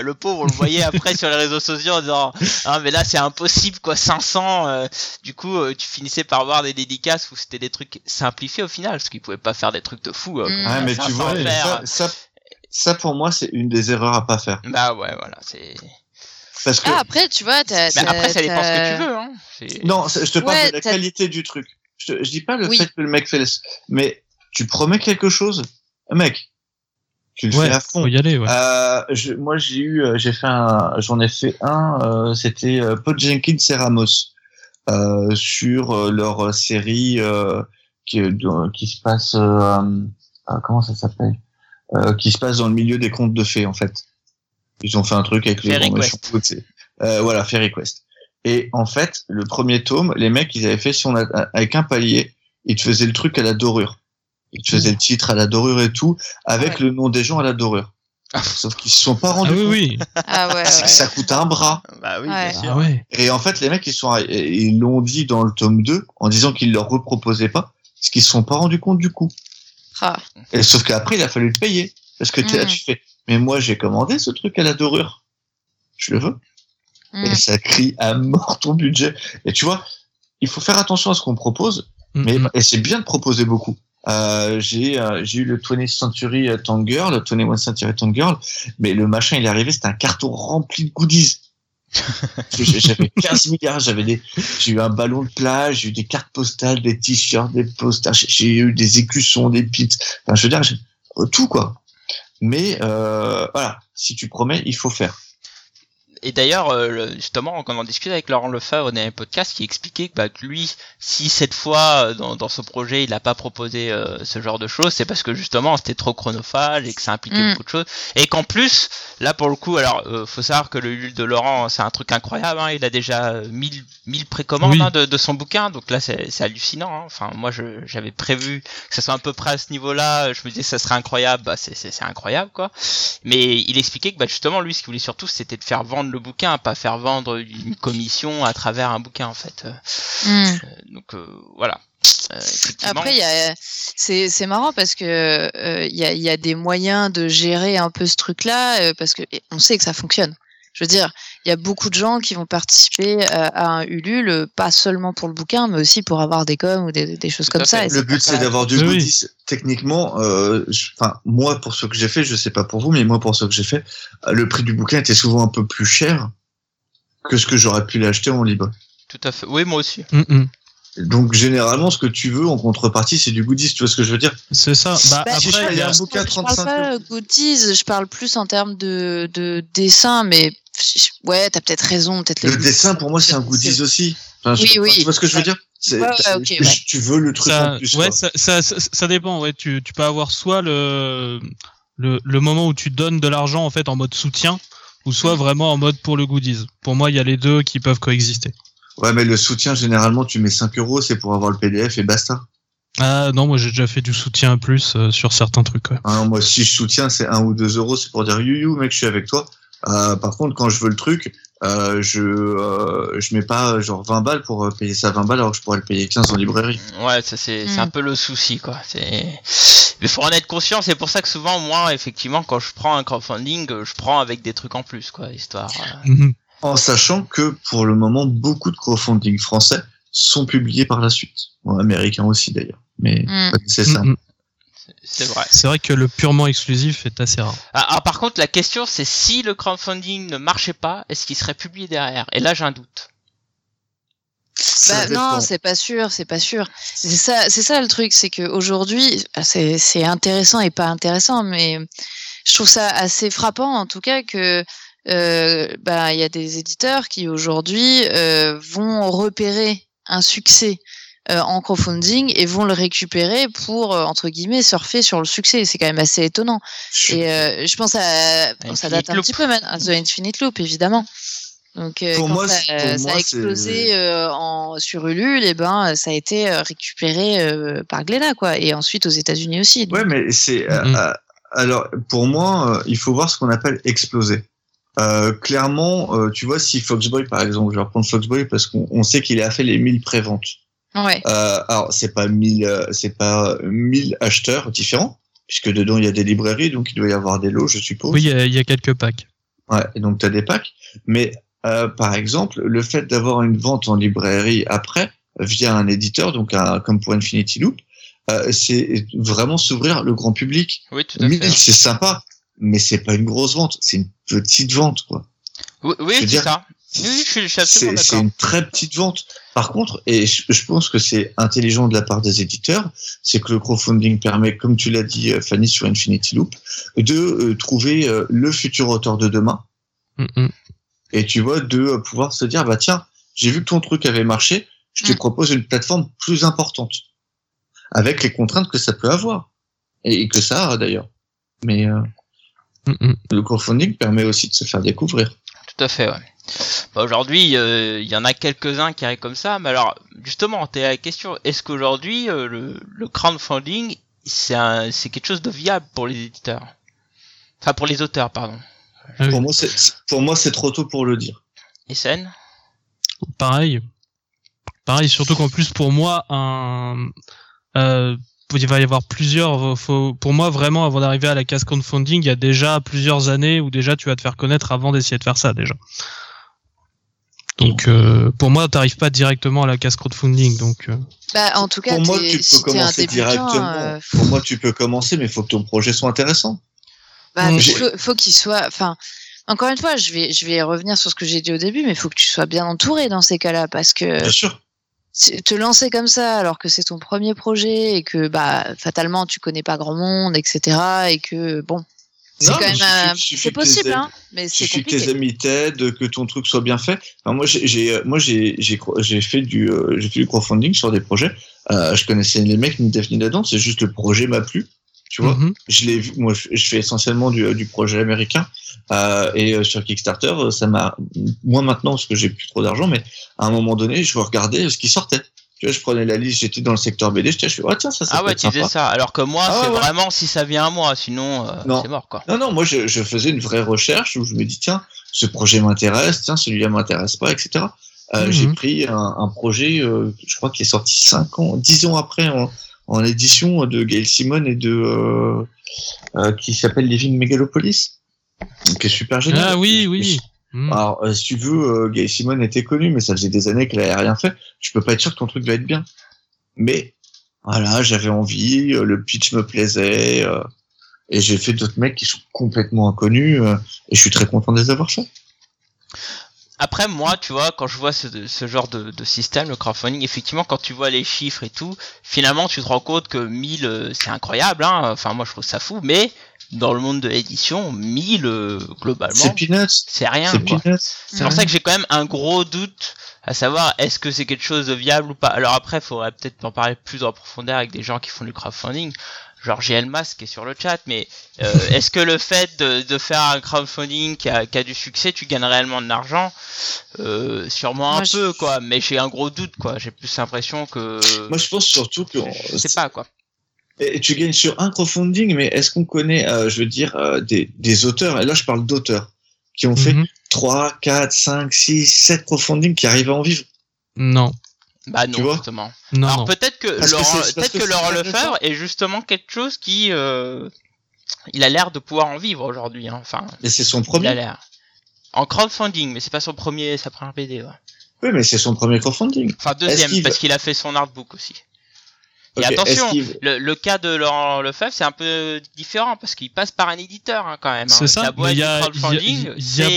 le pauvre, on le voyait après sur les réseaux sociaux en disant ah mais là c'est impossible, quoi, 500. Du coup, tu finissais par voir des dédicaces où c'était des trucs simplifiés au final, parce qu'ils pouvaient pas faire des trucs de fou. Ah mais tu vois, ça pour moi c'est une des erreurs à pas faire. Bah ouais, voilà, c'est. Parce que... Ah après tu vois, après ça dépend ce que tu veux, hein. C'est... Non, je te parle de la qualité du truc. Je dis pas le fait que le mec fait, mais tu promets quelque chose, mec. Tu le fais à fond. Faut y aller, ouais. Moi j'en ai fait un. C'était Paul Jenkins et Ramos sur leur série qui se passe. Comment ça s'appelle? Qui se passe dans le milieu des contes de fées, en fait. Ils ont fait un truc avec les grands méchants. Voilà, Fairy Quest. Et en fait, le premier tome, les mecs, ils avaient fait avec un palier, ils te faisaient le truc à la dorure. Ils te faisaient le titre à la dorure et tout, avec le nom des gens à la dorure. Sauf qu'ils se sont pas rendus compte. Oui. C'est que ça coûte un bras. Bah oui, bien sûr. Ah ouais. Et en fait, les mecs, ils l'ont dit dans le tome 2, en disant qu'ils leur reproposaient pas, parce qu'ils se sont pas rendus compte du coup. Ah. Et sauf qu'après, il a fallu le payer. Parce que là, tu fais, mais moi, j'ai commandé ce truc à la dorure. Je le veux. Et ça crie à mort ton budget. Et tu vois, il faut faire attention à ce qu'on propose. Et c'est bien de proposer beaucoup. J'ai eu le 20th Century Tangirl, le 21st Century Tangirl, mais le machin, il est arrivé, c'était un carton rempli de goodies. J'avais 15 milliards, j'ai eu un ballon de plage, j'ai eu des cartes postales, des t-shirts, des posters, j'ai eu des écussons, des pites, enfin je veux dire, tout quoi. Mais voilà, si tu promets, il faut faire. Et d'ailleurs, justement, quand on discutait avec Laurent Lefebvre dans un podcast, qui expliquait que lui, si cette fois, dans son projet, il n'a pas proposé ce genre de choses, c'est parce que justement, c'était trop chronophage et que ça impliquait beaucoup de choses. Et qu'en plus, là, pour le coup, alors, faut savoir que le Hulk de Laurent, c'est un truc incroyable. Hein, il a déjà 1000 précommandes de son bouquin. Donc là, c'est hallucinant. Hein. Enfin, moi, j'avais prévu que ça soit à peu près à ce niveau-là. Je me disais, ça serait incroyable. Bah, c'est incroyable, quoi. Mais il expliquait que justement, lui, ce qu'il voulait surtout, c'était de faire vendre le bouquin, pas faire vendre une commission à travers un bouquin en fait. Donc voilà. Après, c'est marrant parce que il y a des moyens de gérer un peu ce truc-là parce que on sait que ça fonctionne. Je veux dire, il y a beaucoup de gens qui vont participer à un Ulule, pas seulement pour le bouquin, mais aussi pour avoir des coms ou des choses comme ça. Le but, c'est d'avoir du goodies. Techniquement, moi, pour ce que j'ai fait, je sais pas pour vous, mais moi, pour ce que j'ai fait, le prix du bouquin était souvent un peu plus cher que ce que j'aurais pu l'acheter en libre. Tout à fait. Oui, moi aussi. Donc, généralement, ce que tu veux en contrepartie, c'est du goodies. Tu vois ce que je veux dire? C'est ça. Bah, après, il y a un bouquin à 35 euros. Je parle pas goodies, je parle plus en termes de dessin, mais ouais, t'as peut-être raison. Peut-être le dessin, pour moi, c'est un goodies aussi. Enfin, tu vois ce que je veux dire? Tu veux le truc en plus. Ouais, ça dépend. Ouais, tu peux avoir soit le moment où tu donnes de l'argent en fait en mode soutien, ou soit vraiment en mode pour le goodies. Pour moi, il y a les deux qui peuvent coexister. Ouais, mais le soutien, généralement, tu mets 5 euros, c'est pour avoir le PDF et basta. Ah non, moi j'ai déjà fait du soutien plus sur certains trucs. Ouais. Ah, moi, si je soutiens, c'est 1 ou 2 euros, c'est pour dire you, mec, je suis avec toi. Par contre, quand je veux le truc, je mets pas genre 20 balles pour payer ça 20 balles alors que je pourrais le payer 15 en librairie. Ouais, ça c'est un peu le souci, quoi. Mais faut en être conscient. C'est pour ça que souvent, moi, effectivement, quand je prends un crowdfunding, je prends avec des trucs en plus, quoi, histoire. En sachant que, pour le moment, beaucoup de crowdfunding français sont publiés par la suite. Bon, américains aussi, d'ailleurs. Mais c'est ça. C'est vrai. C'est vrai que le purement exclusif est assez rare. Ah, par contre, la question, c'est si le crowdfunding ne marchait pas, est-ce qu'il serait publié derrière? Et là, j'ai un doute. Bah, non, c'est pas sûr. C'est ça le truc, c'est qu'aujourd'hui, c'est intéressant et pas intéressant, mais je trouve ça assez frappant, en tout cas, que il y a des éditeurs qui aujourd'hui vont repérer un succès en crowdfunding et vont le récupérer pour entre guillemets surfer sur le succès. C'est quand même assez étonnant. Et je pense à ça date un petit peu maintenant, à The Infinite Loop évidemment. Donc pour moi, ça a explosé sur Ulule, et ça a été récupéré par Glénat quoi, et ensuite aux États-Unis aussi. Donc. Ouais, mais c'est alors pour moi il faut voir ce qu'on appelle exploser. Clairement, tu vois, si Foxboy, par exemple, je vais reprendre Foxboy parce qu'on sait qu'il a fait les 1000 préventes. Ouais. Alors, c'est pas 1000 acheteurs différents, puisque dedans il y a des librairies, donc il doit y avoir des lots, je suppose. Oui, il y a quelques packs. Ouais, et donc t'as des packs. Mais par exemple, le fait d'avoir une vente en librairie après via un éditeur, donc comme pour Infinity Loop, c'est vraiment s'ouvrir le grand public. Oui, tout à fait. 1000, c'est sympa. Mais c'est pas une grosse vente, c'est une petite vente, quoi. Oui, c'est ça. Oui, je suis absolument d'accord. C'est une très petite vente. Par contre, et je pense que c'est intelligent de la part des éditeurs, c'est que le crowdfunding permet, comme tu l'as dit, Fanny, sur Infinity Loop, de trouver le futur auteur de demain. Mm-hmm. Et tu vois, de pouvoir se dire, bah tiens, j'ai vu que ton truc avait marché, je te propose une plateforme plus importante, avec les contraintes que ça peut avoir. Et que ça a, d'ailleurs. Mais... le crowdfunding permet aussi de se faire découvrir. Tout à fait, ouais. Bah, aujourd'hui, il y en a quelques-uns qui arrivent comme ça, mais alors, justement, t'es à la question, est-ce qu'aujourd'hui, le crowdfunding, c'est quelque chose de viable pour les éditeurs ? Enfin, pour les auteurs, pardon. Ah, oui. Pour moi, c'est trop tôt pour le dire. SN ? Pareil, surtout qu'en plus, pour moi, il va y avoir plusieurs. Pour moi, vraiment, avant d'arriver à la case crowdfunding, il y a déjà plusieurs années où déjà tu vas te faire connaître avant d'essayer de faire ça déjà. Donc, pour moi, t'arrives pas directement à la case crowdfunding. Donc, bah, en tout cas, pour moi, tu peux commencer directement. Pour moi, tu peux commencer, mais il faut que ton projet soit intéressant. Bah, faut qu'il soit. Enfin, encore une fois, je vais revenir sur ce que j'ai dit au début, mais il faut que tu sois bien entouré dans ces cas-là, parce que. Bien sûr. Te lancer comme ça alors que c'est ton premier projet et que bah fatalement tu connais pas grand monde, etc. et que bon, c'est non, quand même c'est possible hein, mais c'est compliqué. Que tes amis t'aident, que ton truc soit bien fait. Alors moi j'ai fait du crowdfunding sur des projets. Je connaissais les mecs ni Dave ni d'Adam, c'est juste le projet m'a plu. Tu vois, je l'ai vu. Moi, je fais essentiellement du projet américain et sur Kickstarter, ça m'a moins maintenant parce que j'ai plus trop d'argent, mais à un moment donné, je regardais ce qui sortait. Tu vois, je prenais la liste, j'étais dans le secteur BD, je suis tiens ça. Ah ouais, tu faisais ça. Alors que moi, vraiment si ça vient à moi, sinon c'est mort quoi. Non, moi je faisais une vraie recherche où je me dis tiens ce projet m'intéresse, tiens celui-là m'intéresse pas, etc. J'ai pris un projet, je crois qui est sorti 10 ans après. En édition de Gail Simon et de qui s'appelle Living Megalopolis, qui est super génial. Ah oui. Alors si tu veux, Gail Simon était connue, mais ça faisait des années qu'elle n'avait rien fait. Je peux pas être sûr que ton truc va être bien. Mais voilà, j'avais envie, le pitch me plaisait, et j'ai fait d'autres mecs qui sont complètement inconnus, et je suis très content de les avoir fait. Après, moi, tu vois, quand je vois ce genre de système, le crowdfunding, effectivement, quand tu vois les chiffres et tout, finalement, tu te rends compte que 1000, c'est incroyable, hein. Enfin, moi, je trouve ça fou, mais dans le monde de l'édition, 1000, globalement, c'est peanuts. C'est rien. C'est quoi. Peanuts. C'est pour ça que j'ai quand même un gros doute à savoir est-ce que c'est quelque chose de viable ou pas. Alors après, il faudrait peut-être en parler plus en profondeur avec des gens qui font du crowdfunding. Genre JLMAS qui est sur le chat, mais est-ce que le fait de faire un crowdfunding qui a du succès, tu gagnes réellement de l'argent ? Sûrement peu, quoi, mais j'ai un gros doute, quoi. J'ai plus l'impression que... Moi, je pense surtout que... Je sais pas, quoi. Et tu gagnes sur un crowdfunding, mais est-ce qu'on connaît, des auteurs, et là, je parle d'auteurs, qui ont fait 3, 4, 5, 6, 7 crowdfunding qui arrivent à en vivre ? Non. Bah non, justement. Non, alors peut-être que Laurent Lefebvre est justement quelque chose qui... il a l'air de pouvoir en vivre aujourd'hui. Hein. Enfin, mais c'est son premier. Il a l'air. En crowdfunding, mais c'est pas sa première BD. Ouais. Oui, mais c'est son premier crowdfunding. Enfin, deuxième, parce qu'il a fait son artbook aussi. Okay, et attention, le cas de Laurent Lefebvre, c'est un peu différent, parce qu'il passe par un éditeur hein, quand même. Hein. C'est ça, il y a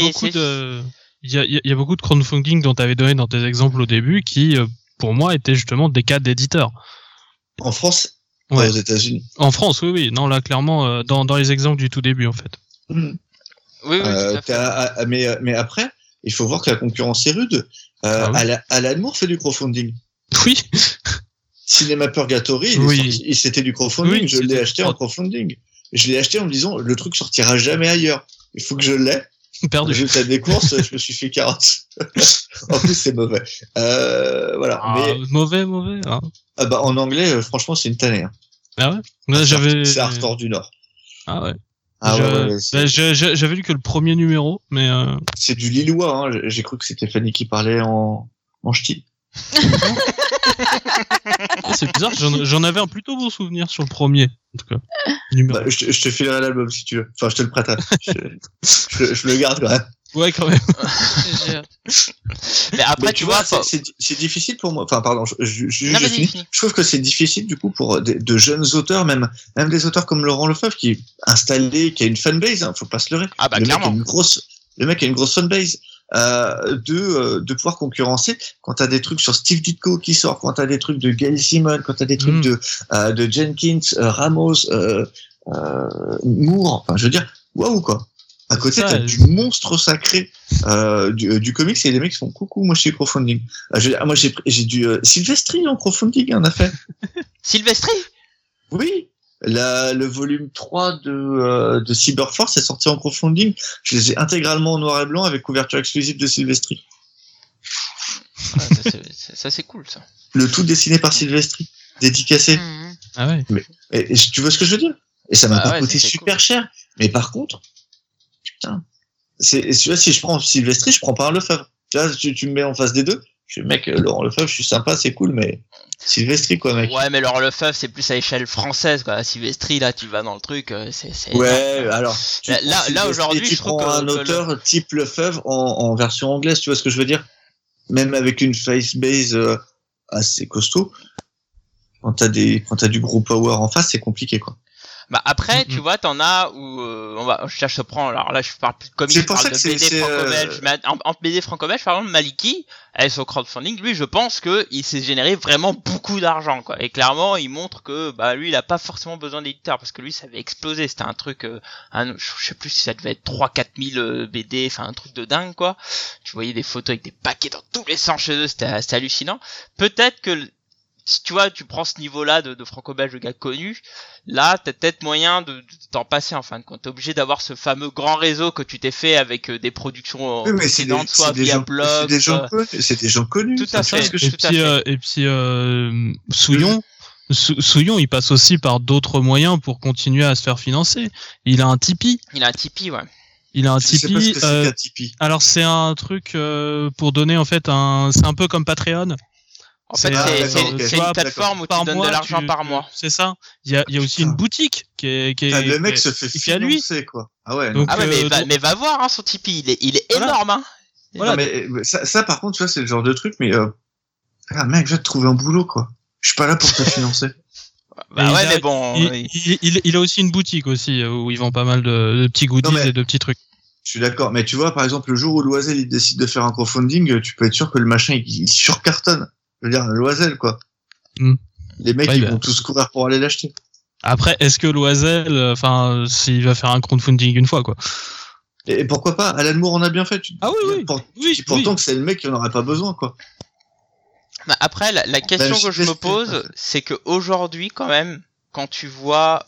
beaucoup de... Il y a beaucoup de crowdfunding dont tu avais donné dans tes exemples au début qui... pour moi, étaient justement des cas d'éditeurs. En France aux États-Unis. En France, oui. Non, là, clairement, dans les exemples du tout début, en fait. Mmh. Oui, tout à fait. Mais après, il faut voir que la concurrence est rude. Alan Moore fait du crowdfunding. Oui. Cinéma Purgatory, c'était du crowdfunding. Oui, je l'ai acheté en crowdfunding. Je l'ai acheté en me disant, le truc sortira jamais ailleurs. Il faut que je l'aie. Perdu. J'ai fait des courses, je me suis fait 40. En plus, c'est mauvais. Voilà. Ah, mais... Mauvais. Hein. Ah bah, en anglais, franchement, c'est une tannée. Hein. Ah ouais. Là, c'est Hardcore du Nord. Ah ouais. J'avais lu que le premier numéro, mais c'est du Lillois, hein. J'ai cru que c'était Fanny qui parlait en ch'ti. C'est bizarre, j'en avais un plutôt bon souvenir sur le premier, en tout cas. Bah, je te filerai l'album si tu veux. Enfin, je te le prête. Je le garde quand même. Ouais, quand même. Mais après, mais tu vois, c'est difficile pour moi. Enfin, pardon, je finis. Je trouve que c'est difficile du coup pour de jeunes auteurs, même des auteurs comme Laurent Lefebvre qui est installé, qui a une fanbase. Hein, faut pas se leurrer. Ah bah clairement. Le mec a une grosse fanbase. De pouvoir concurrencer quand t'as des trucs sur Steve Ditko qui sort, quand t'as des trucs de Gail Simon, quand t'as des trucs de Jenkins, Ramos, Moore, enfin je veux dire, waouh quoi. À côté t'as du monstre sacré du comics et les mecs font coucou, moi je suis crowdfunding. Moi j'ai du Sylvestri en crowdfunding, on a fait. Sylvestri ? Oui. Le volume 3 de Cyberforce est sorti en crowdfunding. Je les ai intégralement en noir et blanc avec couverture exclusive de Sylvestri. Ah, ça c'est cool ça. Le tout dessiné par Sylvestri, dédicacé. Ah ouais. Mais, tu vois ce que je veux dire ? Et ça m'a pas coûté super cher. Mais par contre, putain, tu vois, si je prends Sylvestri, je prends pas un Lefebvre. Là, tu me mets en face des deux. Je dis, mec, Laurent Lefebvre, je suis sympa, c'est cool, mais Sylvestri, quoi, mec. Ouais, mais Laurent Lefebvre, c'est plus à échelle française, quoi. Sylvestri, là, tu vas dans le truc, c'est... Ouais, énorme. Alors... Là aujourd'hui, je trouve que... Tu prends un auteur type Lefebvre en version anglaise, tu vois ce que je veux dire ? Même avec une face-base assez costaud, quand t'as du gros power en face, c'est compliqué, quoi. Bah après, tu vois, t'en as où je prends. Alors là, je parle plus de comics, je parle de BD franco-belge. En BD franco-belge, par exemple, Maliki, elle est au crowdfunding. Lui, je pense que il s'est généré vraiment beaucoup d'argent, quoi. Et clairement, il montre que bah lui, il a pas forcément besoin d'éditeur parce que lui, ça avait explosé. C'était un truc, je sais plus si ça devait être 3-4 000 BD, enfin un truc de dingue, quoi. Tu voyais des photos avec des paquets dans tous les sens chez eux, c'était hallucinant. Peut-être que si tu vois, tu prends ce niveau-là de franco-belge, de gars connu, là, t'as peut-être moyen de t'en passer en fin de compte. T'es obligé d'avoir ce fameux grand réseau que tu t'es fait avec des productions précédentes, soit via blog. C'est des gens connus. Tout à fait. Et puis, Souillon, il passe aussi par d'autres moyens pour continuer à se faire financer. Il a un Tipeee. Ouais. Je sais pas ce que c'est qu'un Tipeee. Alors, c'est un truc pour donner, en fait, c'est un peu comme Patreon. En fait, c'est une plateforme où tu donnes de l'argent par mois. C'est ça. Il y a aussi une boutique qui est. Le mec se fait financer, quoi. Ah ouais. Donc, mais va voir, hein, son Tipeee. Il est énorme, hein. Voilà, mais ça, par contre, tu vois, c'est le genre de truc, mais, mec, je vais te trouver un boulot, quoi. Je suis pas là pour te financer. Bah ouais, mais bon. Il a aussi une boutique, aussi, où ils vendent pas mal de petits goodies et de petits trucs. Je suis d'accord, mais tu vois, par exemple, le jour où Loisel, il décide de faire un crowdfunding, tu peux être sûr que le machin, il surcartonne. Je veux dire, Loisel, quoi. Les mecs, ils vont tous courir pour aller l'acheter. Après, est-ce que Loisel, s'il va faire un crowdfunding une fois, quoi. Et pourquoi pas ? Alan Moore en a bien fait. Pourtant, que c'est le mec qui en aurait pas besoin, quoi. Bah, après, la question que je me pose, c'est que aujourd'hui, quand même, quand tu vois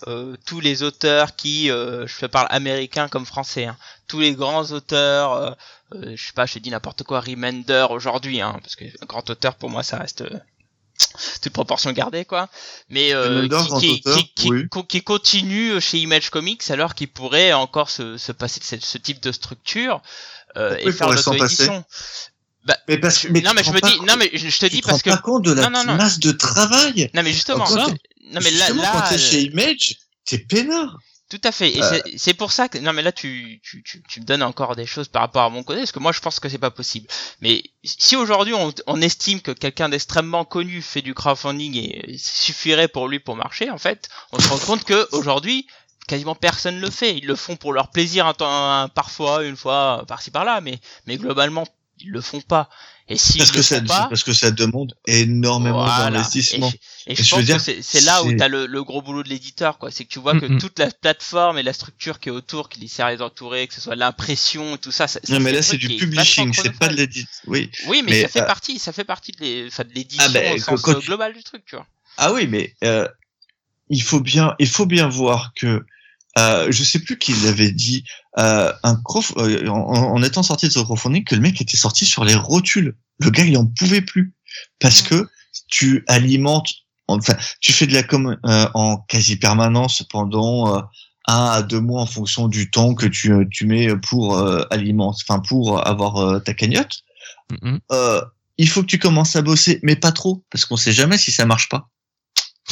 tous les auteurs qui, je te parle américain comme français, hein, tous les grands auteurs, je sais pas, je te dis n'importe quoi, Remender aujourd'hui, hein, parce que grand auteur pour moi ça reste toute proportion gardée, quoi. Mais qui continue chez Image Comics alors qu'il pourrait encore se passer de ce type de structure et faire l'auto-édition. Bah, je te dis parce que. Tu te rends pas compte de la masse de travail. Non mais justement. Quand t'es chez Image, t'es peinard. Tout à fait. Et c'est pour ça que tu me donnes encore des choses par rapport à mon côté, parce que moi je pense que c'est pas possible. Mais si aujourd'hui on estime que quelqu'un d'extrêmement connu fait du crowdfunding et suffirait pour lui pour marcher, en fait, on se rend compte que aujourd'hui quasiment personne le fait. Ils le font pour leur plaisir parfois, une fois, par-ci par-là, mais globalement ils le font pas. Et si parce que ça demande énormément d'investissement. Et je pense que c'est là où t'as le gros boulot de l'éditeur, quoi. C'est que tu vois que toute la plateforme et la structure qui est autour, qui les sert à les entourer, que ce soit l'impression et tout ça. Non, mais là, c'est du publishing, c'est pas de l'édition. Oui, mais ça fait partie de l'édition au sens global du truc, tu vois. Ah oui, mais, il faut bien voir que, je sais plus qui l'avait dit, en étant sorti de ce crowdfunding, que le mec était sorti sur les rotules. Le gars, il en pouvait plus. Parce que tu alimentes, tu fais de la com en quasi permanence pendant 1 à 2 mois en fonction du temps que tu mets pour alimenter, enfin pour avoir ta cagnotte. Mm-hmm. Il faut que tu commences à bosser, mais pas trop, parce qu'on sait jamais si ça marche pas.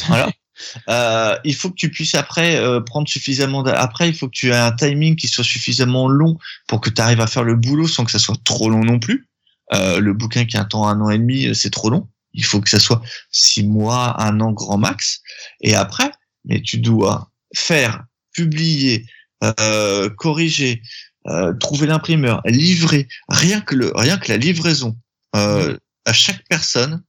Voilà. Il faut que tu puisses après prendre suffisamment après il faut que tu aies un timing qui soit suffisamment long pour que tu arrives à faire le boulot sans que ça soit trop long non plus. Le bouquin qui attend 1 an et demi, c'est trop long. Il faut que ça soit 6 mois, 1 an grand max. Et après, mais tu dois faire, publier, corriger, trouver l'imprimeur, livrer. Rien que la livraison à chaque personne,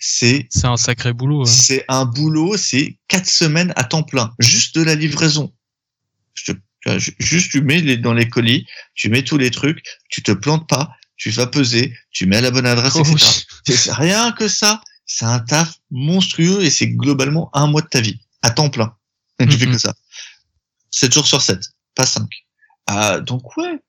c'est un sacré boulot. Hein. C'est un boulot, c'est 4 semaines à temps plein, juste de la livraison. Juste tu mets dans les colis, tu mets tous les trucs, tu te plantes pas, tu vas peser, tu mets à la bonne adresse, etc. C'est rien que ça, c'est un taf monstrueux et c'est globalement 1 mois de ta vie à temps plein. Et tu fais que ça. 7 jours sur 7, pas 5. Donc ouais,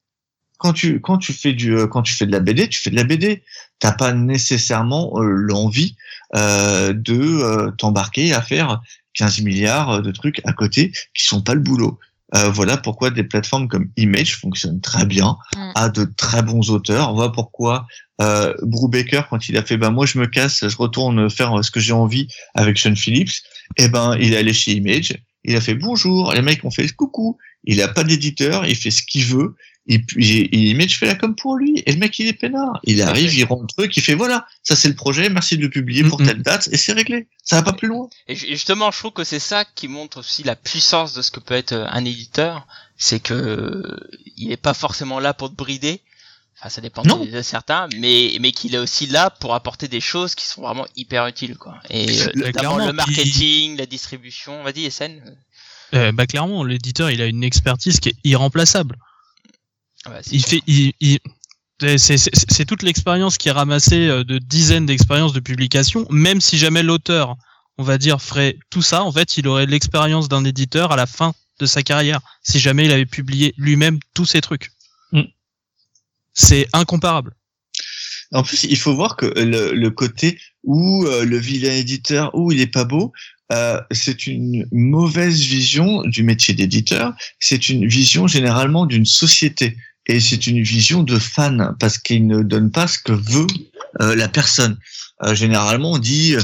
quand tu fais de la BD, tu fais de la BD. T'as pas nécessairement l'envie de t'embarquer à faire 15 milliards de trucs à côté qui sont pas le boulot. Voilà pourquoi des plateformes comme Image fonctionnent très bien, a de très bons auteurs. Voilà pourquoi Brubaker, quand il a fait moi je me casse, je retourne faire ce que j'ai envie avec Sean Phillips, il est allé chez Image, il a fait bonjour, les mecs ont fait coucou, il a pas d'éditeur, il fait ce qu'il veut. Et Image fait la com pour lui. Et le mec, il est peinard. Il arrive, il rend le truc, il fait voilà, ça c'est le projet, merci de le publier pour telle date, et c'est réglé. Ça va pas plus loin. Et justement, je trouve que c'est ça qui montre aussi la puissance de ce que peut être un éditeur. C'est que il est pas forcément là pour te brider. Enfin, ça dépend de certains, mais qu'il est aussi là pour apporter des choses qui sont vraiment hyper utiles, quoi. Et notamment le marketing, la distribution. Vas-y, SN. Clairement, l'éditeur, il a une expertise qui est irremplaçable. Ouais, c'est toute l'expérience qui est ramassée de dizaines d'expériences de publication. Même si jamais l'auteur, on va dire, ferait tout ça, en fait, il aurait l'expérience d'un éditeur à la fin de sa carrière. Si jamais il avait publié lui-même tous ces trucs, c'est incomparable. En plus, il faut voir que le côté où le vilain éditeur, où il est pas beau. C'est une mauvaise vision du métier d'éditeur. C'est une vision généralement d'une société et c'est une vision de fan parce qu'il ne donne pas ce que veut la personne. Généralement, on dit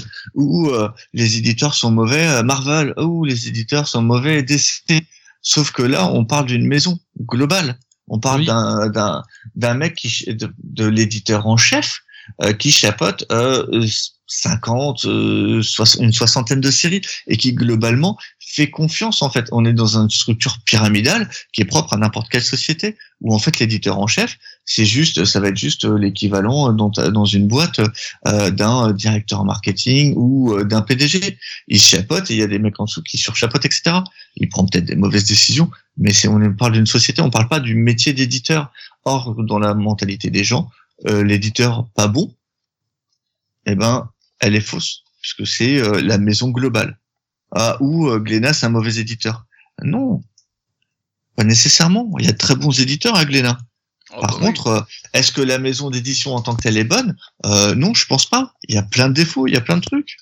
les éditeurs sont mauvais Marvel, ou les éditeurs sont mauvais DC. Sauf que là, on parle d'une maison globale. On parle d'un mec de l'éditeur en chef qui chapeaute 50, une soixantaine de séries et qui globalement fait confiance. En fait, on est dans une structure pyramidale qui est propre à n'importe quelle société où en fait l'éditeur en chef, ça va être juste l'équivalent dans une boîte d'un directeur marketing ou d'un PDG. Il chapeaute et il y a des mecs en dessous qui surchapeautent, etc. Il prend peut-être des mauvaises décisions, mais on parle d'une société, on parle pas du métier d'éditeur. Or, dans la mentalité des gens, l'éditeur pas bon, elle est fausse, puisque c'est la maison globale. Ou Glénat, c'est un mauvais éditeur. Non, pas nécessairement. Il y a de très bons éditeurs à Glénat. Par contre, est-ce que la maison d'édition en tant que telle est bonne ? Non, je pense pas. Il y a plein de défauts, il y a plein de trucs.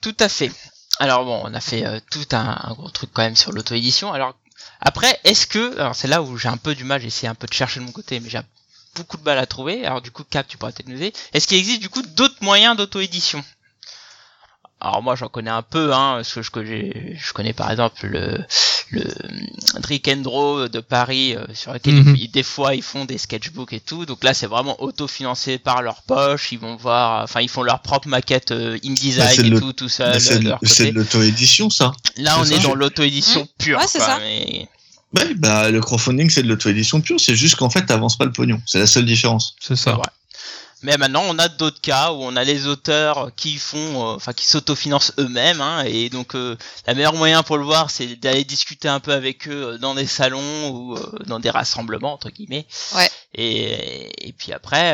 Tout à fait. Alors bon, on a fait tout un gros truc quand même sur l'auto-édition. Alors après, alors c'est là où j'ai un peu du mal, j'ai essayé un peu de chercher de mon côté, mais j'ai beaucoup de balles à trouver. Alors du coup, Cap, tu pourras peut-être nous aider. Est-ce qu'il existe du coup d'autres moyens d'auto-édition ? Alors moi, j'en connais un peu, parce que je connais par exemple le Drick and Draw de Paris, sur lequel des fois ils font des sketchbooks et tout. Donc là, c'est vraiment auto-financé par leur poche. Ils font leur propre maquette InDesign tout seul. C'est de l'auto-édition, ça. Là, on est dans l'auto-édition pure. Ouais, c'est ça. Oui, le crowdfunding, c'est de l'auto-édition pure, c'est juste qu'en fait, t'avances pas le pognon. C'est la seule différence. C'est ça. Ouais. Mais maintenant, on a d'autres cas où on a les auteurs qui s'autofinancent eux-mêmes, et donc, la meilleure moyen pour le voir, c'est d'aller discuter un peu avec eux dans des salons ou dans des rassemblements, entre guillemets. Ouais. Et puis après,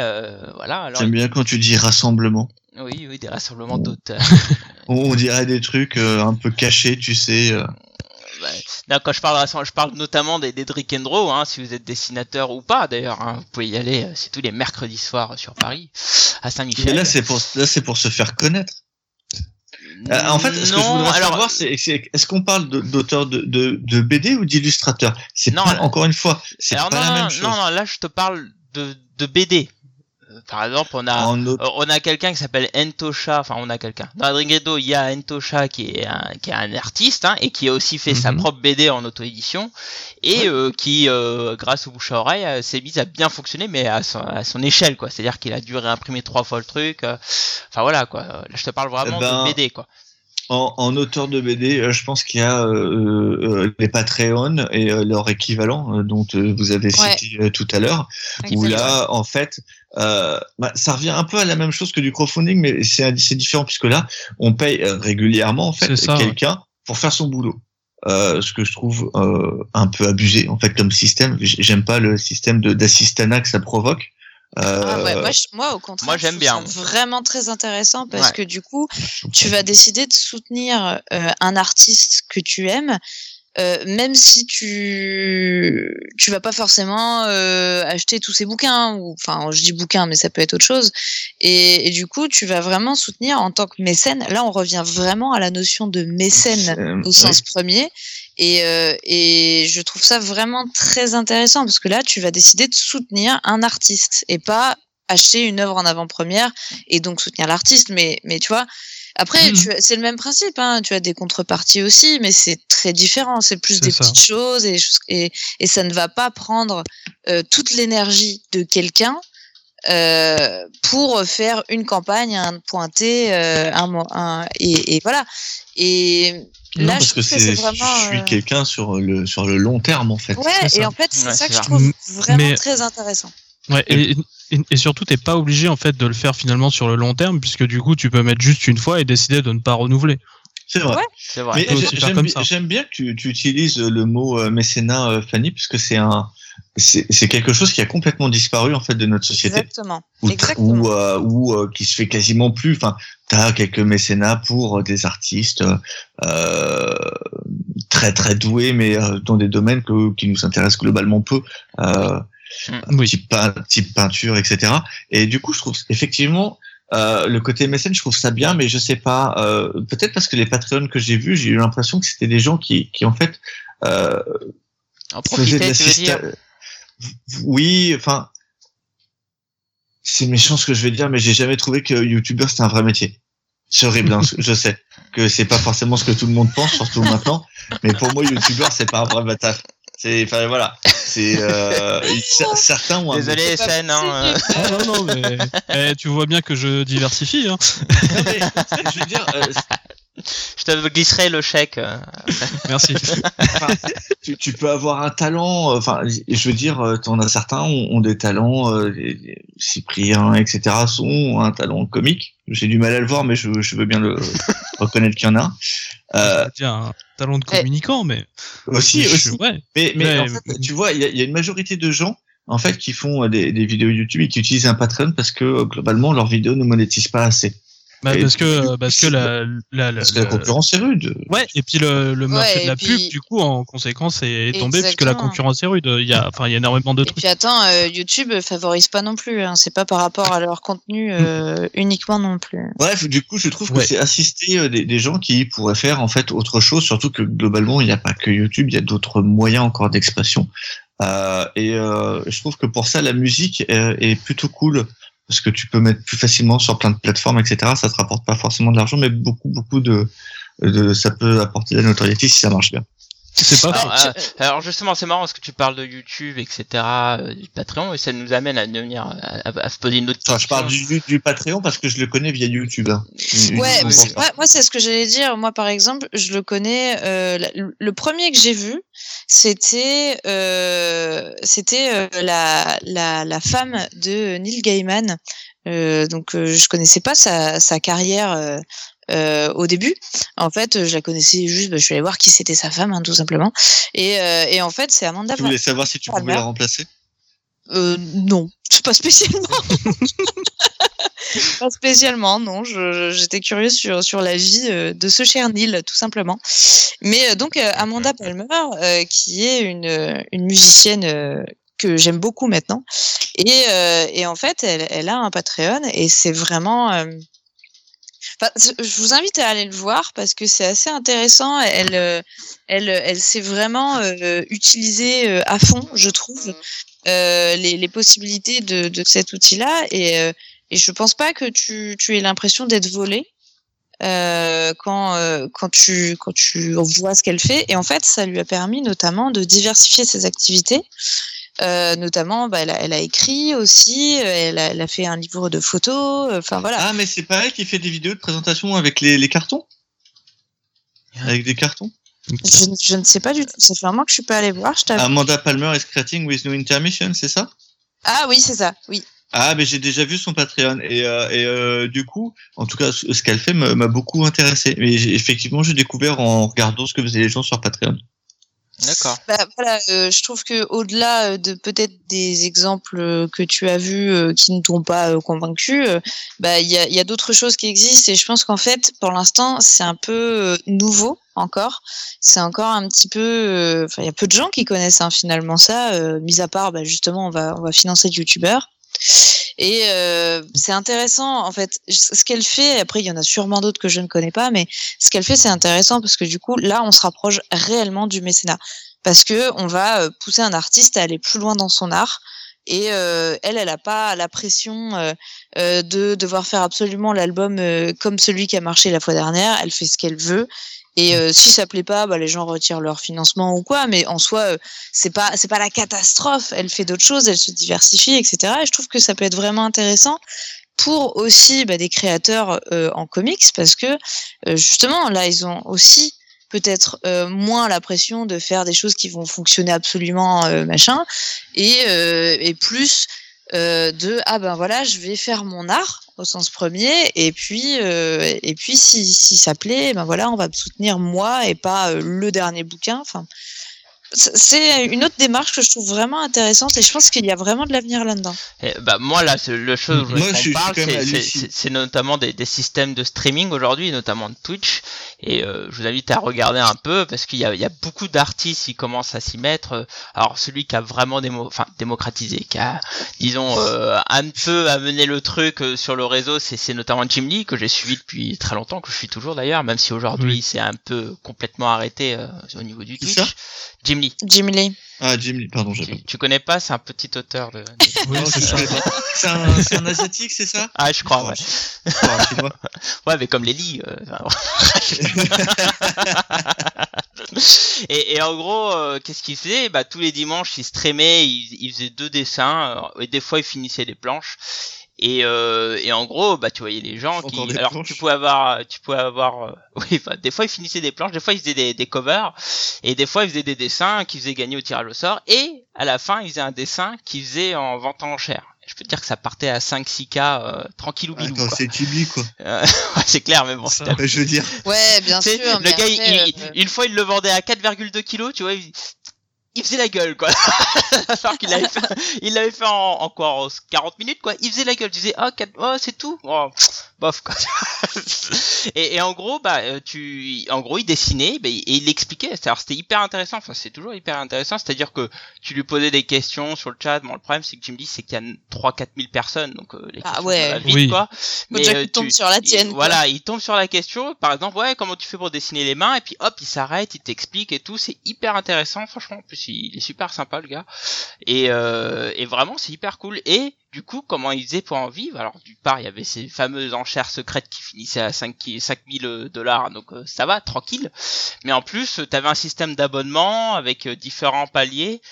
voilà. Alors, j'aime bien quand tu dis rassemblement. Oui, des rassemblements d'auteurs. On dirait des trucs un peu cachés, tu sais. Là, quand je parle notamment des Drick and Draw, si vous êtes dessinateur ou pas d'ailleurs, vous pouvez y aller, c'est tous les mercredis soirs sur Paris, à Saint-Michel. Et là, c'est pour se faire connaître. En fait, ce que je voudrais savoir, c'est est-ce qu'on parle d'auteur de BD ou d'illustrateur ? Encore une fois, c'est pas la même chose. Non, là, je te parle de BD. Par exemple, on a quelqu'un qui s'appelle Entocha, enfin on a quelqu'un. Dans Adrigredo, il y a Entocha qui est un artiste et qui a aussi fait sa propre BD en auto-édition et qui, grâce au bouche à oreille, s'est mise à bien fonctionner, mais à son échelle, quoi. C'est-à-dire qu'il a dû réimprimer 3 fois le truc. Enfin voilà, quoi. Là, je te parle vraiment de BD, quoi. En auteur de BD, je pense qu'il y a les Patreon et leur équivalent dont vous avez cité tout à l'heure. Exactement. Où là, en fait, ça revient un peu à la même chose que du crowdfunding, mais c'est différent puisque là, on paye régulièrement en fait quelqu'un pour faire son boulot. Ce que je trouve un peu abusé en fait comme système. J'aime pas le système d'assistanat que ça provoque. Moi, au contraire, moi, j'aime bien. C'est vraiment très intéressant parce que du coup, tu vas décider de soutenir un artiste que tu aimes, même si tu vas pas forcément acheter tous ses bouquins, ou enfin, je dis bouquins, mais ça peut être autre chose. Et du coup, tu vas vraiment soutenir en tant que mécène. Là, on revient vraiment à la notion de mécène au sens premier. Et je trouve ça vraiment très intéressant parce que là, tu vas décider de soutenir un artiste et pas acheter une œuvre en avant-première et donc soutenir l'artiste. Mais tu vois, après, c'est le même principe. Hein, tu as des contreparties aussi, mais c'est très différent. C'est plus petites choses et ça ne va pas prendre toute l'énergie de quelqu'un pour faire une campagne, un pointé, et voilà. Et non, là, parce que je suis quelqu'un sur le long terme en fait. Ouais, et en fait c'est ça que je trouve vraiment très intéressant. Ouais, et surtout t'es pas obligé en fait de le faire finalement sur le long terme puisque du coup tu peux mettre juste une fois et décider de ne pas renouveler. C'est vrai. Ouais. C'est vrai. Mais j'aime bien que tu utilises le mot mécénat, Fanny, puisque c'est quelque chose qui a complètement disparu en fait de notre société. Exactement. Ou qui se fait quasiment plus. Enfin, t'as quelques mécénats pour des artistes très très doués, mais dans des domaines qui nous intéressent globalement peu, type peinture, etc. Et du coup, je trouve effectivement le côté mécène, je trouve ça bien, mais je sais pas. Peut-être parce que les Patreons que j'ai vus, j'ai eu l'impression que c'était des gens qui en fait en profiter, oui, enfin, c'est méchant ce que je vais dire, mais j'ai jamais trouvé que YouTubeur c'était un vrai métier. C'est horrible, hein, je sais que c'est pas forcément ce que tout le monde pense, surtout maintenant, mais pour moi, YouTubeur c'est pas un vrai taf. C'est, enfin voilà, c'est certains ont. Désolé, SN. Non, mais tu vois bien que je diversifie. Hein. Non, mais, je veux dire. Je te glisserai le chèque. Merci. Enfin, tu peux avoir un talent. Enfin, je veux dire, t'en as certains ont des talents. Cyprien, etc. sont un talent comique. J'ai du mal à le voir, mais je veux bien le reconnaître qu'il y en a. Un talent de communicant, mais aussi. Ouais. Mais en fait, tu vois, il y a une majorité de gens en fait qui font des vidéos YouTube et qui utilisent un Patreon parce que globalement leurs vidéos ne monétisent pas assez. Bah parce que la concurrence est rude. Ouais, et puis le marché de la pub, du coup, en conséquence, est tombé puisque la concurrence est rude. Il y a énormément de trucs. Et puis attends, YouTube favorise pas non plus. Hein. C'est pas par rapport à leur contenu uniquement non plus. Bref, du coup, je trouve que c'est assister des gens qui pourraient faire en fait autre chose. Surtout que globalement, il n'y a pas que YouTube, il y a d'autres moyens encore d'expression. Je trouve que pour ça, la musique est plutôt cool. Parce que tu peux mettre plus facilement sur plein de plateformes, etc. Ça te rapporte pas forcément de l'argent, mais beaucoup de ça peut apporter de la notoriété si ça marche bien. C'est pas alors justement, c'est marrant parce que tu parles de YouTube, etc. Du Patreon, et ça nous amène à devenir à se poser une autre question. Je parle du Patreon parce que je le connais via YouTube. Hein. Ouais, moi c'est ce que j'allais dire. Moi par exemple, je le connais. Le premier que j'ai vu, c'était la femme de Neil Gaiman. Donc je connaissais pas sa carrière. Au début, en fait, je la connaissais juste. Je suis allée voir qui c'était sa femme, hein, tout simplement. Et en fait, c'est Amanda. Tu voulais savoir si tu pouvais la remplacer ? Non, pas spécialement. Pas spécialement, non. J'étais curieuse sur la vie de ce cher Neil, tout simplement. Mais donc Amanda Palmer, qui est une musicienne. Que j'aime beaucoup maintenant. Et en fait, elle a un Patreon et c'est vraiment. Je vous invite à aller le voir parce que c'est assez intéressant. Elle s'est vraiment utilisée à fond, je trouve, les possibilités de cet outil-là. Et je pense pas que tu aies l'impression d'être volé quand tu vois ce qu'elle fait. Et en fait, ça lui a permis notamment de diversifier ses activités. Notamment, elle a écrit aussi, elle a fait un livre de photos, enfin voilà. Ah, mais c'est pareil qui fait des vidéos de présentation avec les cartons, avec des cartons. Je ne sais pas du tout. Ça fait un moment que je suis pas allée voir. Je t'avoue. Amanda Palmer is creating with no intermission, c'est ça? Ah oui, c'est ça. Oui. Ah, mais j'ai déjà vu son Patreon et du coup, en tout cas, ce qu'elle fait m'a beaucoup intéressé. Mais effectivement, j'ai découvert en regardant ce que faisaient les gens sur Patreon. D'accord. Je trouve que au-delà de peut-être des exemples que tu as vus qui ne t'ont pas convaincu, il y a d'autres choses qui existent et je pense qu'en fait pour l'instant c'est un peu nouveau encore. C'est encore un petit peu. Il y a peu de gens qui connaissent finalement ça, mis à part justement on va financer des youtubeurs. Et c'est intéressant en fait ce qu'elle fait. Après il y en a sûrement d'autres que je ne connais pas, mais ce qu'elle fait c'est intéressant parce que du coup là on se rapproche réellement du mécénat parce que on va pousser un artiste à aller plus loin dans son art et elle a pas la pression de devoir faire absolument l'album comme celui qui a marché la fois dernière. Elle fait ce qu'elle veut. Et si ça plaît pas, les gens retirent leur financement ou quoi. Mais en soi, c'est pas la catastrophe. Elle fait d'autres choses, elle se diversifie, etc. Et je trouve que ça peut être vraiment intéressant pour aussi des créateurs en comics, parce que justement là, ils ont aussi peut-être moins la pression de faire des choses qui vont fonctionner absolument et plus de je vais faire mon art. Au sens premier, et puis si ça plaît, on va me soutenir moi et pas le dernier bouquin. Enfin, c'est une autre démarche que je trouve vraiment intéressante et je pense qu'il y a vraiment de l'avenir là-dedans. Moi, là, le chose dont on parle, c'est notamment des systèmes de streaming aujourd'hui, notamment de Twitch. Et je vous invite à regarder un peu parce qu'il y a beaucoup d'artistes qui commencent à s'y mettre. Alors celui qui a vraiment démocratisé, qui a un peu amené le truc sur le réseau, c'est notamment Jim Lee que j'ai suivi depuis très longtemps, que je suis toujours d'ailleurs, même si aujourd'hui c'est un peu complètement arrêté au niveau du Twitch. Jim Lee. Ah, Jim Lee, pardon. Tu connais pas, c'est un petit auteur de... Oui, c'est un asiatique, c'est ça? Ah, je crois, ouais. Ouais, mais comme les lits. Et en gros, qu'est-ce qu'il faisait? Tous les dimanches, il streamait, il faisait 2 dessins, et des fois, il finissait des planches. Et en gros, tu voyais les gens qui, alors planches. tu pouvais avoir, des fois ils finissaient des planches, des fois ils faisaient des covers, et des fois ils faisaient des dessins qu'ils faisaient gagner au tirage au sort, et à la fin ils faisaient un dessin qu'ils faisaient en vente en enchère. Je peux te dire que ça partait à 5-6K tranquillou bilou. Attends, quoi. C'est Ghibli quoi. C'est clair, mais bon. Ça, je veux dire. Ouais, bien sûr. Le gars, une fois il le vendait à 4,2 kilos, tu vois. Il faisait la gueule, quoi. Alors qu'il l'avait fait, il l'avait fait en quoi, en 40 minutes, quoi. Il faisait la gueule. Tu disais, c'est tout. Oh, bof, quoi. Et en gros, il dessinait, et il l'expliquait. C'est-à-dire, c'était hyper intéressant. Enfin, c'est toujours hyper intéressant. C'est-à-dire que tu lui posais des questions sur le chat. Bon, le problème, c'est que tu me dis, c'est qu'il y a 3-4 000 personnes. Donc, les questions, ça va vite, quoi. Mais, déjà, il tombe sur la tienne. Il tombe sur la question. Par exemple, comment tu fais pour dessiner les mains? Et puis, hop, il s'arrête, il t'explique et tout. C'est hyper intéressant, franchement. En plus, il est super sympa le gars et vraiment c'est hyper cool. Et du coup comment il faisait pour en vivre? Alors d'une part il y avait ces fameuses enchères secrètes qui finissaient à 5 000 $, donc ça va tranquille, mais en plus t'avais un système d'abonnement avec différents paliers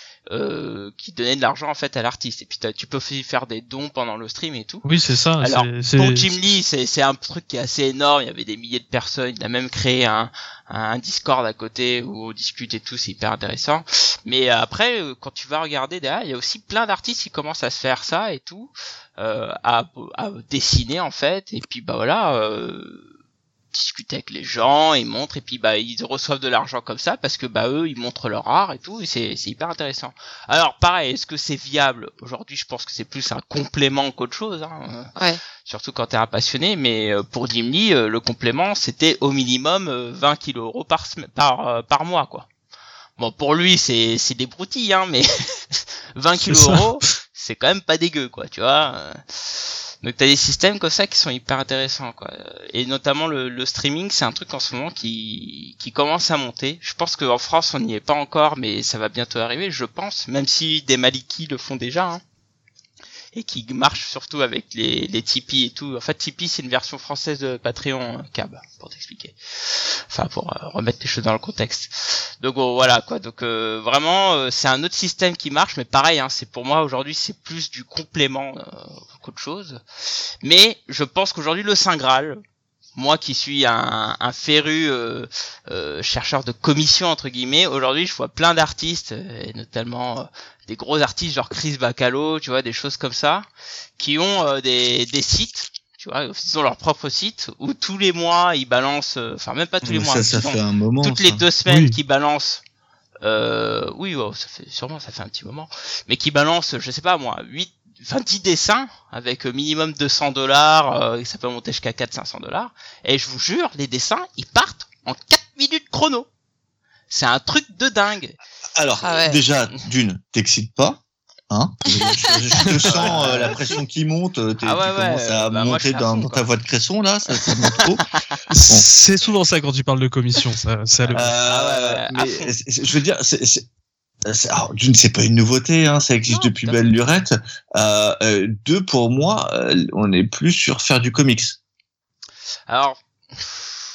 qui donnait de l'argent en fait à l'artiste, et puis tu peux faire des dons pendant le stream et tout. Oui, c'est ça. Alors pour Jim Lee c'est un truc qui est assez énorme, il y avait des milliers de personnes, il a même créé un Discord à côté où on discute et tout, c'est hyper intéressant. Mais après quand tu vas regarder derrière, il y a aussi plein d'artistes qui commencent à se faire ça et tout, à dessiner en fait, et puis discuter avec les gens, ils montrent, et puis ils reçoivent de l'argent comme ça parce que eux ils montrent leur art et tout, et c'est hyper intéressant. Alors pareil, est-ce que c'est viable aujourd'hui? Je pense que c'est plus un complément qu'autre chose, surtout quand t'es un passionné. Mais pour Jim Lee le complément c'était au minimum 20 kilos par mois, quoi. Bon, pour lui c'est des broutilles, mais 20 kilos euros c'est quand même pas dégueu, quoi, tu vois. Donc t'as des systèmes comme ça qui sont hyper intéressants, quoi. Et notamment le streaming, c'est un truc en ce moment qui commence à monter. Je pense qu'en France on n'y est pas encore, mais ça va bientôt arriver, je pense, même si des Maliki le font déjà, hein. Et qui marche surtout avec les Tipeee et tout. En fait, Tipeee, c'est une version française de Patreon, Cab, pour t'expliquer. Enfin, pour remettre les choses dans le contexte. Donc voilà, quoi. Donc vraiment, c'est un autre système qui marche, mais pareil, hein, c'est pour moi, aujourd'hui, c'est plus du complément qu'autre chose. Mais je pense qu'aujourd'hui, le Saint Graal, moi qui suis un féru chercheur de commission entre guillemets, aujourd'hui je vois plein d'artistes, et notamment des gros artistes genre Chris Bacalo, tu vois, des choses comme ça, qui ont des sites, tu vois, ils ont leur propre site où tous les mois ils balancent, enfin même pas tous les mois, ça fait un moment, toutes les 2 semaines, oui, qui balancent. Oui, wow, ça fait un petit moment, mais qui balancent, je sais pas moi, 10 dessins avec minimum $200, ça peut monter jusqu'à $400-$500, et je vous jure, les dessins ils partent en 4 minutes chrono. C'est un truc de dingue. Alors, ah ouais, déjà, d'une, t'excites pas, hein, je sens la pression qui monte, monter dans ta voie de cresson, là, ça monte trop. C'est souvent ça quand tu parles de commission, ça le... mais je veux dire, alors, d'une, c'est pas une nouveauté, hein, ça existe depuis belle lurette. Deux, pour moi, on est plus sur faire du comics. Alors,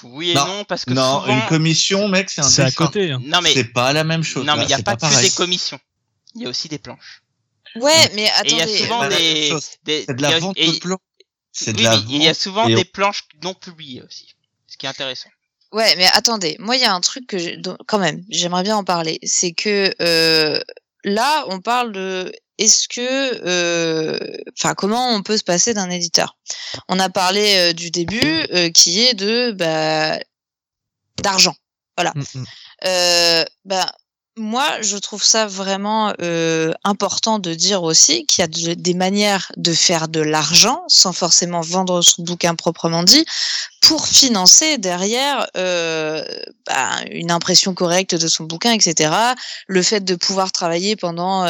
oui et non parce que souvent, une commission, mec, c'est un dessin. C'est à côté, hein. Non, mais c'est pas la même chose. Non, mais il y a pas que des commissions. Il y a aussi des planches. Ouais, mais attendez. Il y a souvent des c'est de la vente de planches. Il y a souvent des planches non publiées aussi, ce qui est intéressant. Ouais, mais attendez, moi il y a un truc que quand même, j'aimerais bien en parler, c'est que là on parle de comment on peut se passer d'un éditeur. On a parlé du début qui est de d'argent, voilà. Moi, je trouve ça vraiment important de dire aussi qu'il y a des manières de faire de l'argent sans forcément vendre son bouquin proprement dit, pour financer derrière une impression correcte de son bouquin, etc. Le fait de pouvoir travailler pendant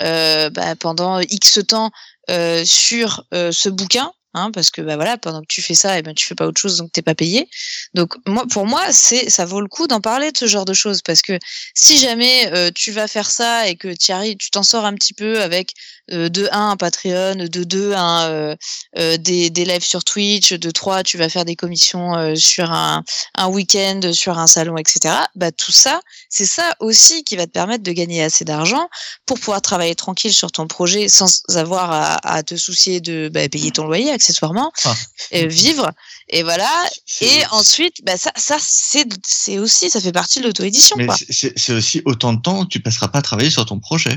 X temps sur ce bouquin. Hein, parce que pendant que tu fais ça, tu fais pas autre chose, donc t'es pas payé. Donc pour moi, ça vaut le coup d'en parler de ce genre de choses, parce que si jamais tu vas faire ça et que tu t'en sors un petit peu avec de 1 un Patreon, de 2 des lives sur Twitch, de 3 tu vas faire des commissions sur un week-end, sur un salon, etc. Tout ça, c'est ça aussi qui va te permettre de gagner assez d'argent pour pouvoir travailler tranquille sur ton projet sans avoir à te soucier de payer ton loyer, accessoirement, vivre, et voilà. Et ensuite, ça c'est aussi, ça fait partie de l'auto-édition. Mais quoi. C'est aussi autant de temps tu passeras pas à travailler sur ton projet.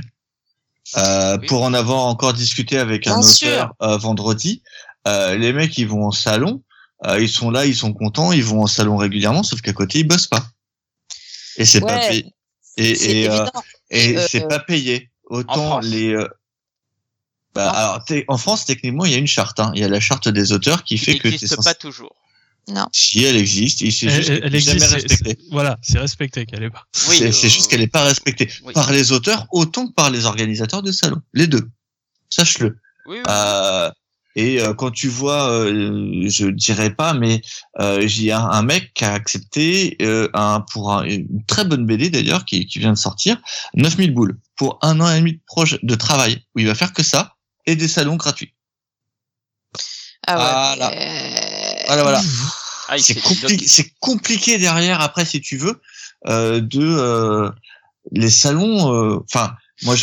Oui. Pour en avoir encore discuté avec un auteur vendredi, les mecs ils vont en salon, ils sont là, ils sont contents, ils vont en salon régulièrement, sauf qu'à côté ils bossent pas. Et c'est pas payé. Et c'est pas payé. Autant les. Alors, en France, techniquement, il y a une charte. Hein. Il y a la charte des auteurs qui fait que... Elle n'existe pas toujours. Non. Si, elle existe. Elle existe, jamais respectée. C'est respecté qu'elle n'est pas. Oui, c'est juste qu'elle n'est pas respectée. Oui. Par les auteurs, autant que par les organisateurs de salons. Les deux. Sache-le. Oui, oui. Et quand tu vois, je dirais pas, mais il y a un mec qui a accepté une très bonne BD d'ailleurs qui vient de sortir, 9000 boules pour 1 an et demi de travail où il va faire que ça. Et des salons gratuits. Voilà. Ah, c'est compliqué derrière, après, si tu veux, les salons...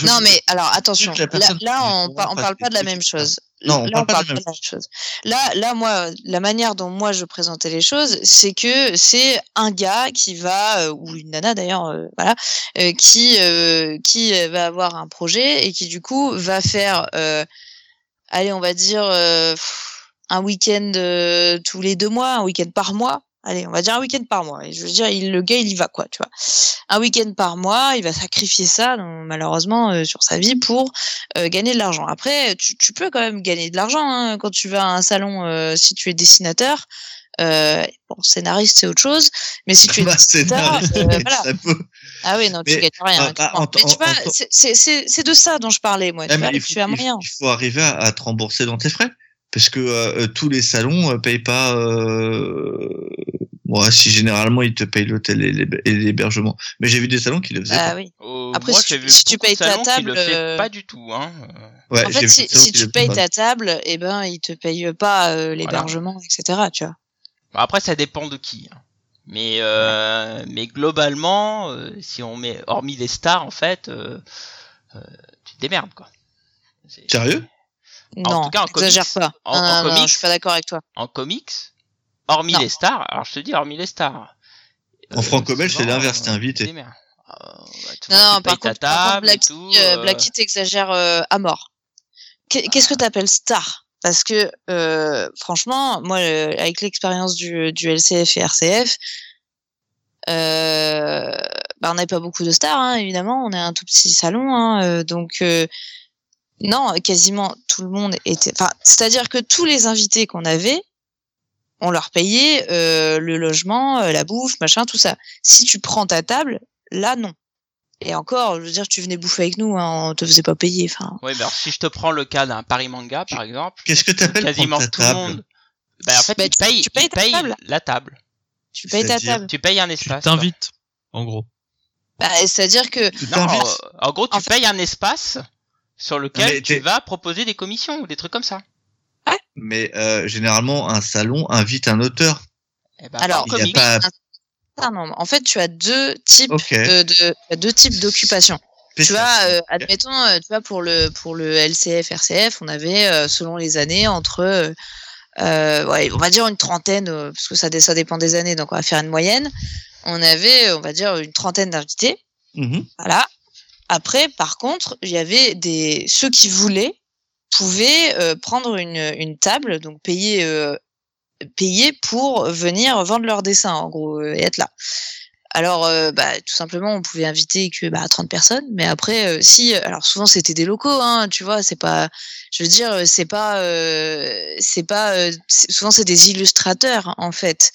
Non, mais alors, attention, là on parle pas de la même chose. Non, là, on parle pas de la même chose. Là, moi, la manière dont moi je présentais les choses, c'est que c'est un gars qui va, ou une nana d'ailleurs, qui va avoir un projet et qui du coup va faire, allez, on va dire un week-end tous les 2 mois, un week-end par mois. Allez, on va dire un week-end par mois. Et je veux dire, le gars, il y va, quoi, tu vois. Un week-end par mois, il va sacrifier ça, donc, malheureusement, sur sa vie pour gagner de l'argent. Après, tu peux quand même gagner de l'argent hein, quand tu vas à un salon, si tu es dessinateur. Scénariste, c'est autre chose. Mais si tu es dessinateur, voilà. Ah oui, non, tu gagnes rien. Mais tu vois, c'est de ça dont je parlais, moi. Tu as un moyen. Il faut arriver à te rembourser dans tes frais. parce que tous les salons payent pas. Bon, si généralement ils te payent l'hôtel et l'hébergement, mais j'ai vu des salons qui le faisaient. Ah oui. Après, moi, si tu payes ta table, pas du tout. Hein. Ouais, en fait, si tu payes ta table, eh ben ils te payent pas l'hébergement, voilà, etc. Tu vois. Après, ça dépend de qui. Hein. Mais globalement, si on met hormis les stars, en fait, tu te démerdes quoi. C'est... Sérieux? Non, en tout cas, en exagère comics, pas. Non, je suis pas d'accord avec toi. En comics, hormis les stars, alors je te dis hormis les stars. En franco-belge, c'est l'inverse, t'es invité. Non, par contre, Blacky t'exagère à mort. Qu'est-ce que t'appelles star? Parce que franchement, moi, avec l'expérience du LCF et RCF, on n'avait pas beaucoup de stars, hein, évidemment. On est un tout petit salon, hein, donc non, quasiment tout le monde était. Enfin, c'est-à-dire que tous les invités qu'on avait, on leur payait le logement, la bouffe, machin, tout ça. Si tu prends ta table, là, non. Et encore, je veux dire, tu venais bouffer avec nous, hein, on te faisait pas payer. Enfin. Oui, mais alors, si je te prends le cas d'un Paris Manga, par exemple, qu'est-ce que t'appelles quasiment tout le monde. Bah, en fait, tu payes la table. Tu payes ta table. Tu payes un espace. Tu t'invites, en gros. Bah, c'est-à-dire que en gros, tu payes un espace sur lequel tu vas proposer des commissions ou des trucs comme ça. Ouais. Mais généralement, un salon invite un auteur. Eh ben, alors, il n'y a pas. En fait, tu as deux types deux types d'occupations. Tu as, admettons, tu vois, pour le LCF, RCF, on avait, selon les années, entre, on va dire une trentaine, parce que ça dépend des années, donc on va faire une moyenne. On avait, on va dire, une trentaine d'invités. Mm-hmm. Voilà. Après, par contre, il y avait ceux qui voulaient pouvaient prendre une table, donc payer pour venir vendre leurs dessins, en gros, et être là. Alors, tout simplement, on pouvait inviter que 30 personnes, mais après, alors souvent c'était des locaux, hein, tu vois, c'est pas, je veux dire, souvent c'est des illustrateurs en fait,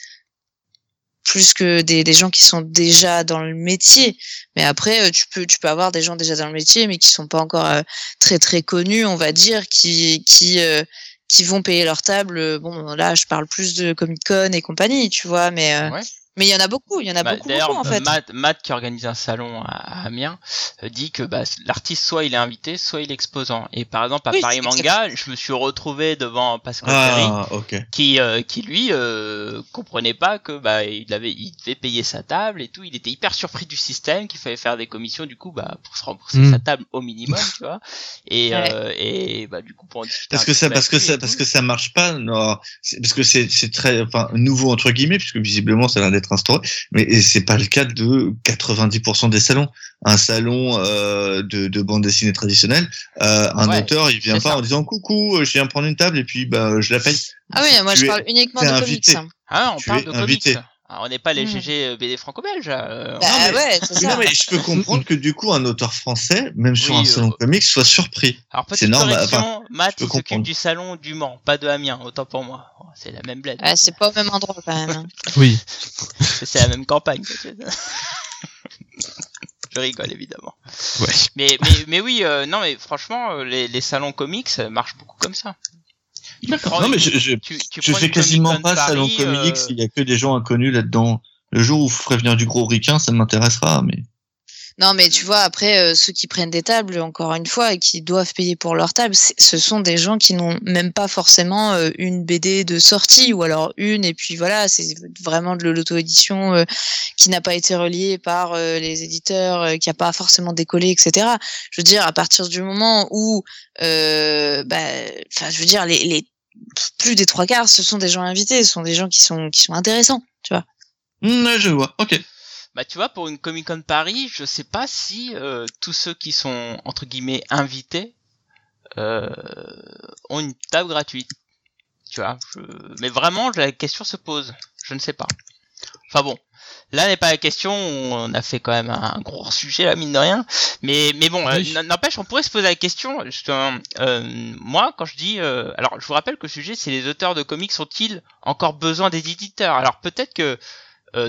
plus que des gens qui sont déjà dans le métier. Mais après, tu peux avoir des gens déjà dans le métier, mais qui sont pas encore très très connus, on va dire, qui vont payer leur table. Bon, là, je parle plus de Comic-Con et compagnie, tu vois, mais il y en a beaucoup, en fait. D'ailleurs, Matt, qui organise un salon à Amiens, dit que l'artiste, soit il est invité, soit il est exposant. Et par exemple, à Paris Manga, je me suis retrouvé devant Pascal Ferry, qui lui comprenait pas que il devait payer sa table et tout. Il était hyper surpris du système, qu'il fallait faire des commissions, du coup, pour se rembourser sa table au minimum, tu vois. Et du coup, pour en discuter. Parce que ça marche pas, non. Parce que c'est très, nouveau entre guillemets, puisque visiblement ça a l'air d'être instauré, mais c'est pas le cas de 90% des salons. Un salon de bande dessinée traditionnelle, un auteur, il vient pas en disant coucou, je viens prendre une table et puis je la paye. Ah oui, moi je parle uniquement de comics. Ah, on parle de comics. Alors, on n'est pas les GG BD franco-belges. Ouais, c'est ça. Non, mais je peux comprendre que du coup un auteur français, même sur un salon comics, soit surpris. Alors c'est normal. Matt s'occupe du salon du Mans, pas de Amiens, autant pour moi. C'est la même blague. Ah, c'est pas au même endroit quand même. Hein. Oui. C'est la même campagne. Je rigole évidemment. Ouais. Mais oui, non mais franchement, les salons comics ça marche beaucoup comme ça. Non mais je fais quasiment pas salon comics, il y a que des gens inconnus là-dedans. Le jour où vous ferez venir du gros ricain, ça m'intéressera, mais. Non mais tu vois, après ceux qui prennent des tables, encore une fois, et qui doivent payer pour leur table, ce sont des gens qui n'ont même pas forcément une BD de sortie, ou alors une, et puis voilà, c'est vraiment de l'auto-édition qui n'a pas été reliée par les éditeurs, qui n'a pas forcément décollé, etc. Je veux dire, à partir du moment où je veux dire, les plus des 3/4, ce sont des gens invités, ce sont des gens qui sont intéressants, tu vois. Je vois, ok. Tu vois, pour une Comic-Con Paris, je sais pas si tous ceux qui sont entre guillemets invités ont une table gratuite. Tu vois, mais vraiment la question se pose. Je ne sais pas. Enfin bon, là n'est pas la question. On a fait quand même un gros sujet là, mine de rien. Mais bon, oui. N'empêche, on pourrait se poser la question. Moi, quand je dis, alors je vous rappelle que le sujet, c'est les auteurs de comics ont-ils encore besoin des éditeurs? Alors peut-être que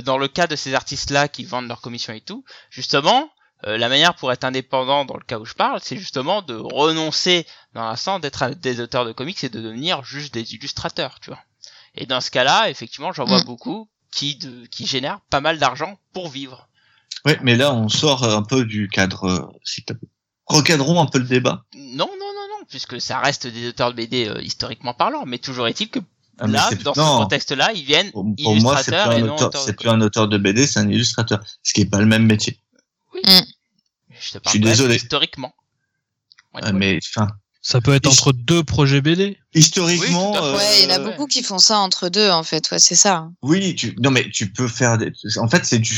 dans le cas de ces artistes-là qui vendent leurs commissions et tout, justement, La manière pour être indépendant dans le cas où je parle, c'est justement de renoncer dans l'instant d'être des auteurs de comics et de devenir juste des illustrateurs, tu vois. Et dans ce cas-là, effectivement, j'en vois beaucoup qui génèrent pas mal d'argent pour vivre. Oui, mais là, on sort un peu du cadre. Si t'as... Recadrons un peu le débat. Non, puisque ça reste des auteurs de BD historiquement parlant, mais toujours est-il que là, dans ce contexte-là, ils viennent illustrateurs. Pour moi, c'est plus un auteur de BD, c'est un illustrateur, ce qui est pas le même métier. Oui. Je te parle désolé. Historiquement. Mais enfin. Ça peut être entre deux projets BD. Historiquement. Oui, ouais, il y en a beaucoup qui font ça entre deux, en fait. Ouais, c'est ça. Oui, non, mais tu peux faire des, en fait, c'est du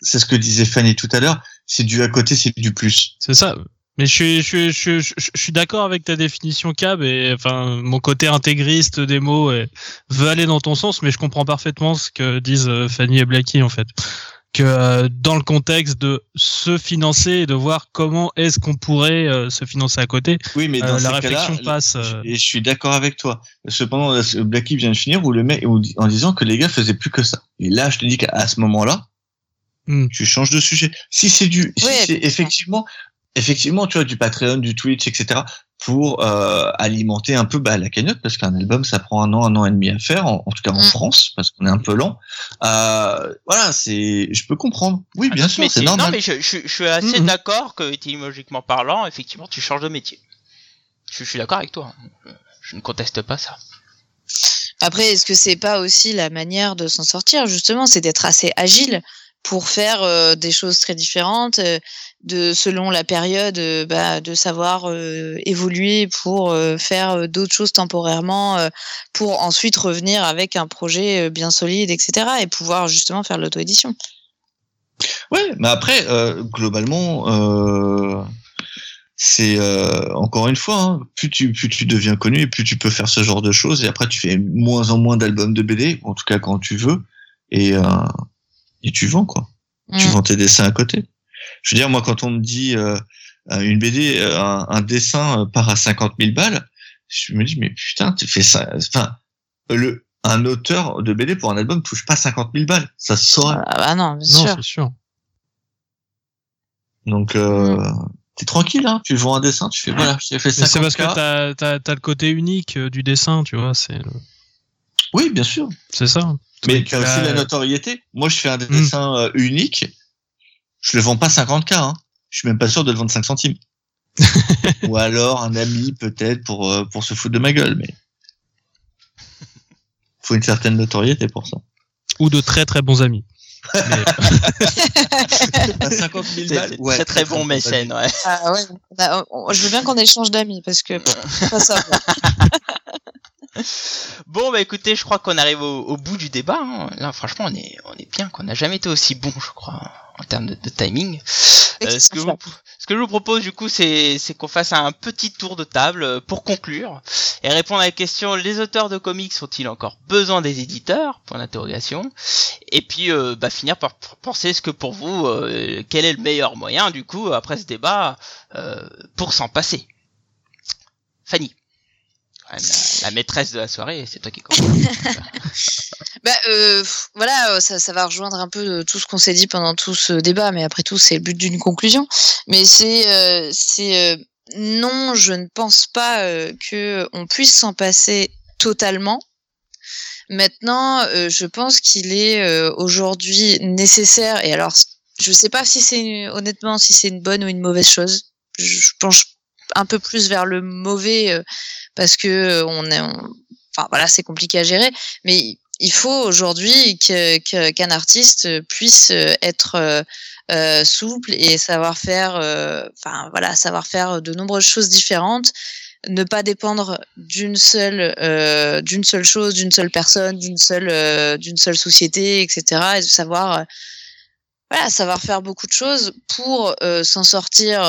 c'est ce que disait Fanny tout à l'heure. C'est du à côté, c'est du plus. C'est ça. Mais je suis d'accord avec ta définition, Cab, et enfin, mon côté intégriste des mots veut aller dans ton sens, mais je comprends parfaitement ce que disent Fanny et Blacky, en fait. Que dans le contexte de se financer et de voir comment est-ce qu'on pourrait se financer à côté, oui, mais dans la réflexion passe. Et je suis d'accord avec toi. Cependant, Blacky vient de finir où le mec, en disant que les gars faisaient plus que ça. Et là, je te dis qu'à ce moment-là, tu changes de sujet. Si c'est du, oui, si c'est effectivement, tu vois, du Patreon, du Twitch, etc., pour alimenter un peu la cagnotte, parce qu'un album, ça prend un an et demi à faire, en tout cas en France, parce qu'on est un peu lent. Voilà, je peux comprendre. Oui, bien sûr, métier. C'est normal. Non, mais je suis assez d'accord que, étymologiquement parlant, effectivement, tu changes de métier. Je suis d'accord avec toi. Je ne conteste pas ça. Après, est-ce que c'est pas aussi la manière de s'en sortir, justement, c'est d'être assez agile pour faire des choses très différentes, selon la période, de savoir évoluer pour faire d'autres choses temporairement, pour ensuite revenir avec un projet bien solide, etc., et pouvoir justement faire de l'auto-édition. Ouais, mais après, globalement, c'est encore une fois, hein, plus tu deviens connu, plus tu peux faire ce genre de choses, et après tu fais moins en moins d'albums de BD, en tout cas quand tu veux, et tu vends, quoi. Tu vends tes dessins à côté. Je veux dire, moi, quand on me dit une BD, un dessin part à 50 000 balles, je me dis, mais putain, tu fais ça. Enfin, un auteur de BD pour un album ne touche pas 50 000 balles. Ça se saurait. Ah non, c'est sûr. Donc, t'es tranquille, hein. Tu vends un dessin, tu fais, voilà, j'ai fait 50 000. C'est parce que t'as le côté unique du dessin, tu vois. Oui, bien sûr. C'est ça. Mais t'as aussi la notoriété. Moi, je fais un dessin unique. Je le vends pas 50K, hein. Je suis même pas sûr de le vendre 5 centimes. Ou alors un ami, peut-être, pour se foutre de ma gueule, mais. Faut une certaine notoriété pour ça. Ou de très très bons amis. Mais... à 50 000 balles. Ouais, très bon mécène, ouais. Ah ouais. Je veux bien qu'on échange d'amis, parce que, pas ça. Bon, écoutez, je crois qu'on arrive au bout du débat, hein. Là, franchement, on est bien, qu'on n'a jamais été aussi bon, je crois, en termes de timing. Ce que je vous propose, du coup, c'est qu'on fasse un petit tour de table pour conclure et répondre à la question: les auteurs de comics ont-ils encore besoin des éditeurs ? Point d'interrogation. Et puis, finir par penser ce que pour vous, quel est le meilleur moyen, du coup, après ce débat, pour s'en passer. Fanny. La maîtresse de la soirée, c'est toi qui compte. Voilà, ça va rejoindre un peu tout ce qu'on s'est dit pendant tout ce débat, mais après tout, c'est le but d'une conclusion. Mais non, je ne pense pas qu'on puisse s'en passer totalement. Maintenant, je pense qu'il est aujourd'hui nécessaire, et alors, je sais pas honnêtement, si c'est une bonne ou une mauvaise chose. Je penche un peu plus vers le mauvais, parce que enfin voilà, c'est compliqué à gérer, mais il faut aujourd'hui qu'un artiste puisse être souple et savoir faire, savoir faire de nombreuses choses différentes, ne pas dépendre d'une seule chose, d'une seule personne, d'une seule société, etc., et savoir savoir faire beaucoup de choses pour s'en sortir,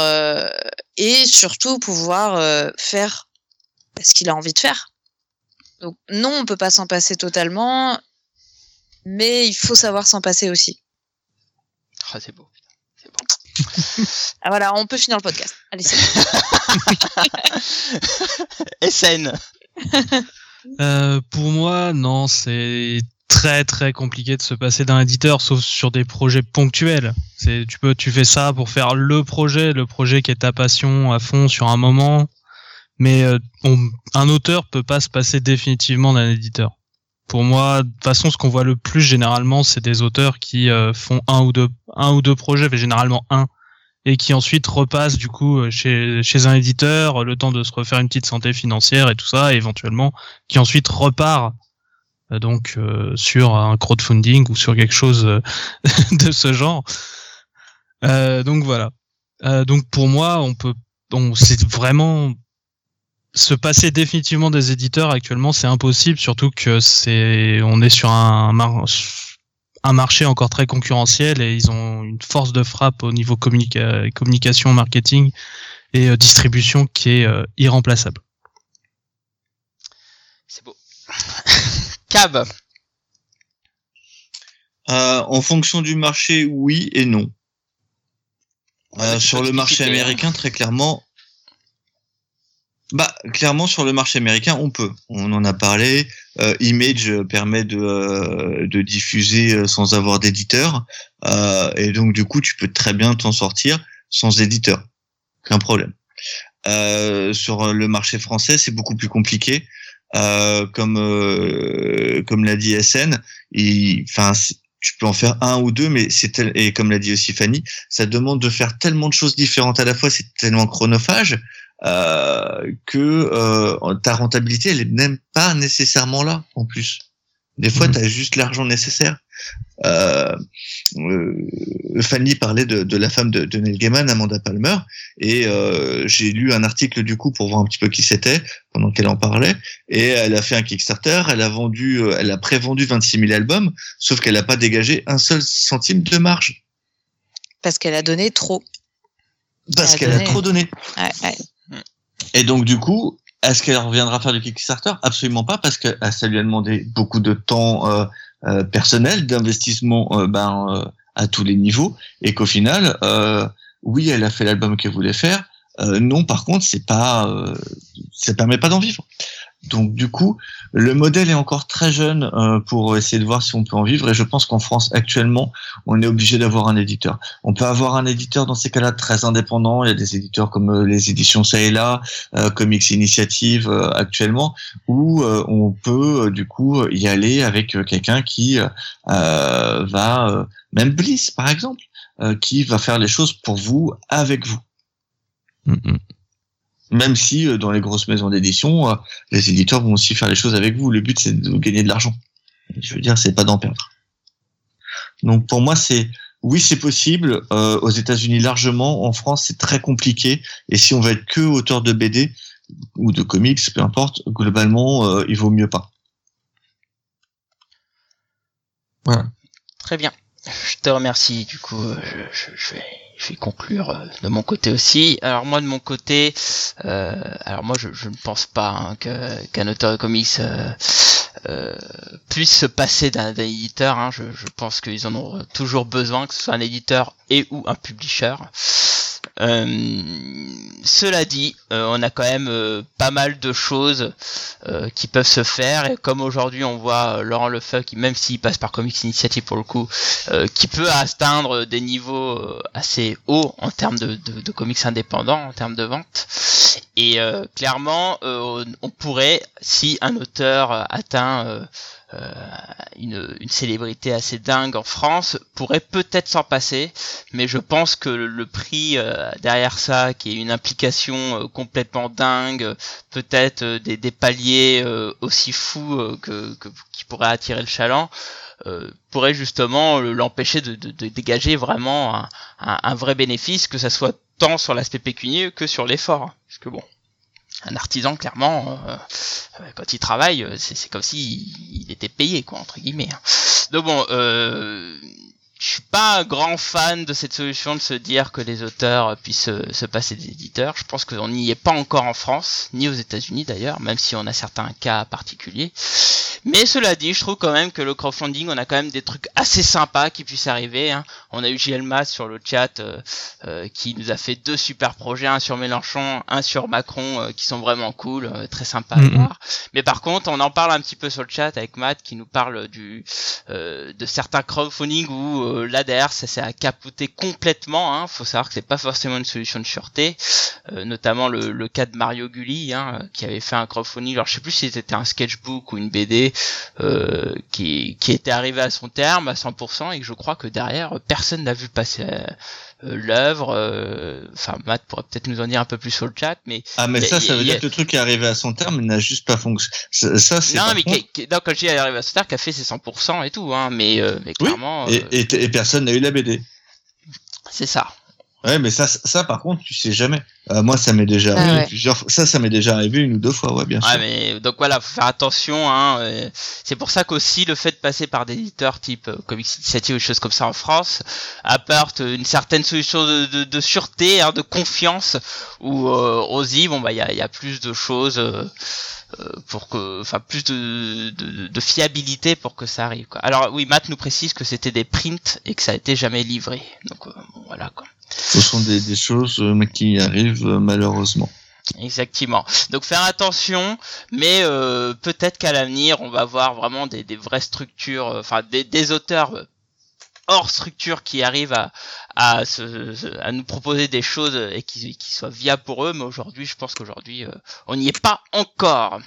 et surtout pouvoir faire ce qu'il a envie de faire. Donc non, on peut pas s'en passer totalement, mais il faut savoir s'en passer aussi. Ah, c'est beau. C'est bon. Ah voilà, on peut finir le podcast. Allez, c'est bon. SN. Pour moi, non, c'est très très compliqué de se passer d'un éditeur, sauf sur des projets ponctuels. C'est, tu fais ça pour faire le projet qui est ta passion à fond sur un moment, mais un auteur peut pas se passer définitivement d'un éditeur. Pour moi, de toute façon, ce qu'on voit le plus généralement, c'est des auteurs qui font un ou deux projets, mais généralement un, et qui ensuite repassent du coup chez un éditeur, le temps de se refaire une petite santé financière et tout ça, et éventuellement qui ensuite repart donc sur un crowdfunding ou sur quelque chose de ce genre. Donc voilà. Donc pour moi, c'est vraiment se passer définitivement des éditeurs actuellement, c'est impossible, surtout que on est sur un marché encore très concurrentiel et ils ont une force de frappe au niveau communication, marketing et distribution qui est irremplaçable. C'est beau. Cab. En fonction du marché, oui et non. Sur le marché américain, très clairement. Clairement, sur le marché américain, on peut. On en a parlé. Image permet de diffuser sans avoir d'éditeur. Et donc, du coup, tu peux très bien t'en sortir sans éditeur. Aucun problème. Sur le marché français, c'est beaucoup plus compliqué. Comme l'a dit SN, tu peux en faire un ou deux, mais et comme l'a dit aussi Fanny, ça demande de faire tellement de choses différentes à la fois, c'est tellement chronophage, que ta rentabilité, elle est même pas nécessairement là, en plus. Des fois, t'as juste l'argent nécessaire. Fanny parlait de la femme de Neil Gaiman, Amanda Palmer, et j'ai lu un article du coup pour voir un petit peu qui c'était pendant qu'elle en parlait, et elle a fait un Kickstarter, elle a prévendu 26 000 albums, sauf qu'elle n'a pas dégagé un seul centime de marge. Parce qu'elle a donné trop. A trop donné. Ouais. Et donc du coup, est-ce qu'elle reviendra faire du Kickstarter ? Absolument pas, parce que ça lui a demandé beaucoup de temps personnel, d'investissement à tous les niveaux, et qu'au final, oui, elle a fait l'album qu'elle voulait faire. Non, par contre, c'est pas, ça permet pas d'en vivre. Donc du coup, le modèle est encore très jeune pour essayer de voir si on peut en vivre. Et je pense qu'en France actuellement, on est obligé d'avoir un éditeur. On peut avoir un éditeur dans ces cas-là très indépendant. Il y a des éditeurs comme les éditions ça et là, Comics Initiative actuellement, où on peut du coup y aller avec quelqu'un qui même Bliss par exemple, qui va faire les choses pour vous, avec vous. Mm-hmm. Même si dans les grosses maisons d'édition, les éditeurs vont aussi faire les choses avec vous. Le but, c'est de gagner de l'argent. Je veux dire, c'est pas d'en perdre. Donc pour moi, c'est possible. Aux États-Unis largement, en France, c'est très compliqué. Et si on veut être que auteur de BD ou de comics, peu importe, globalement, il vaut mieux pas. Voilà. Très bien. Je te remercie. Du coup, je vais. Je vais conclure de mon côté aussi. Alors moi de mon côté, je ne pense pas qu'un auteur de comics puisse se passer d'un éditeur. Hein. Je pense qu'ils en ont toujours besoin, que ce soit un éditeur et ou un publisher. Cela dit, on a quand même pas mal de choses qui peuvent se faire, et comme aujourd'hui on voit Laurent Lefebvre qui, même s'il passe par Comics Initiative pour le coup, qui peut atteindre des niveaux assez hauts en termes de comics indépendants, en termes de vente, et clairement on pourrait, si un auteur atteint une célébrité assez dingue en France, pourrait peut-être s'en passer, mais je pense que le prix derrière ça, qui est une implication complètement dingue, peut-être des paliers aussi fous qui pourraient attirer le chaland, pourrait justement l'empêcher de dégager vraiment un vrai bénéfice, que ça soit tant sur l'aspect pécunier que sur l'effort, parce que bon, un artisan, clairement, quand il travaille, c'est comme s'il était payé, quoi, entre guillemets. Donc bon, Je suis pas un grand fan de cette solution de se dire que les auteurs puissent se passer des éditeurs. Je pense qu'on n'y est pas encore en France, ni aux États-Unis d'ailleurs, même si on a certains cas particuliers. Mais cela dit, je trouve quand même que le crowdfunding, on a quand même des trucs assez sympas qui puissent arriver, hein. On a eu JLMAS sur le chat qui nous a fait 2 super projets, un sur Mélenchon, un sur Macron, qui sont vraiment cool, très sympas à voir. Mais par contre, on en parle un petit peu sur le chat avec Matt qui nous parle de certains crowdfunding où là derrière ça s'est capoté complètement, hein. Faut savoir que c'est pas forcément une solution de sûreté, notamment le cas de Mario Gulli, hein, qui avait fait un crowdfunding, alors je sais plus si c'était un sketchbook ou une BD, qui était arrivé à son terme à 100% et que je crois que derrière personne n'a vu passer l'œuvre. Enfin, Matt pourrait peut-être nous en dire un peu plus sur le chat, mais ça veut dire que le truc est arrivé à son terme, il n'a juste pas fonctionné. Quand je dis arrivé à son terme, qui a fait ses 100% et tout, hein, mais clairement. Oui. Et personne n'a eu la BD. C'est ça. Ouais, mais ça par contre, tu sais jamais. Moi, ça m'est déjà arrivé plusieurs fois. Ça m'est déjà arrivé 1 ou 2 fois, ouais, bien sûr. Mais donc voilà, faut faire attention, hein. C'est pour ça qu'aussi le fait de passer par des éditeurs type Comics Initiative ou des choses comme ça en France apporte une certaine solution de sûreté, hein, de confiance, où Ozzy, il y a plus de choses pour que, enfin, plus de fiabilité pour que ça arrive, quoi. Alors oui, Matt nous précise que c'était des prints et que ça a été jamais livré. Donc voilà, quoi. Ce sont des choses qui arrivent malheureusement. Exactement. Donc faire attention, mais peut-être qu'à l'avenir, on va voir vraiment des vraies structures, des auteurs hors structure qui arrivent à nous proposer des choses et qui soient viables pour eux. Mais aujourd'hui, je pense qu'aujourd'hui, on n'y est pas encore.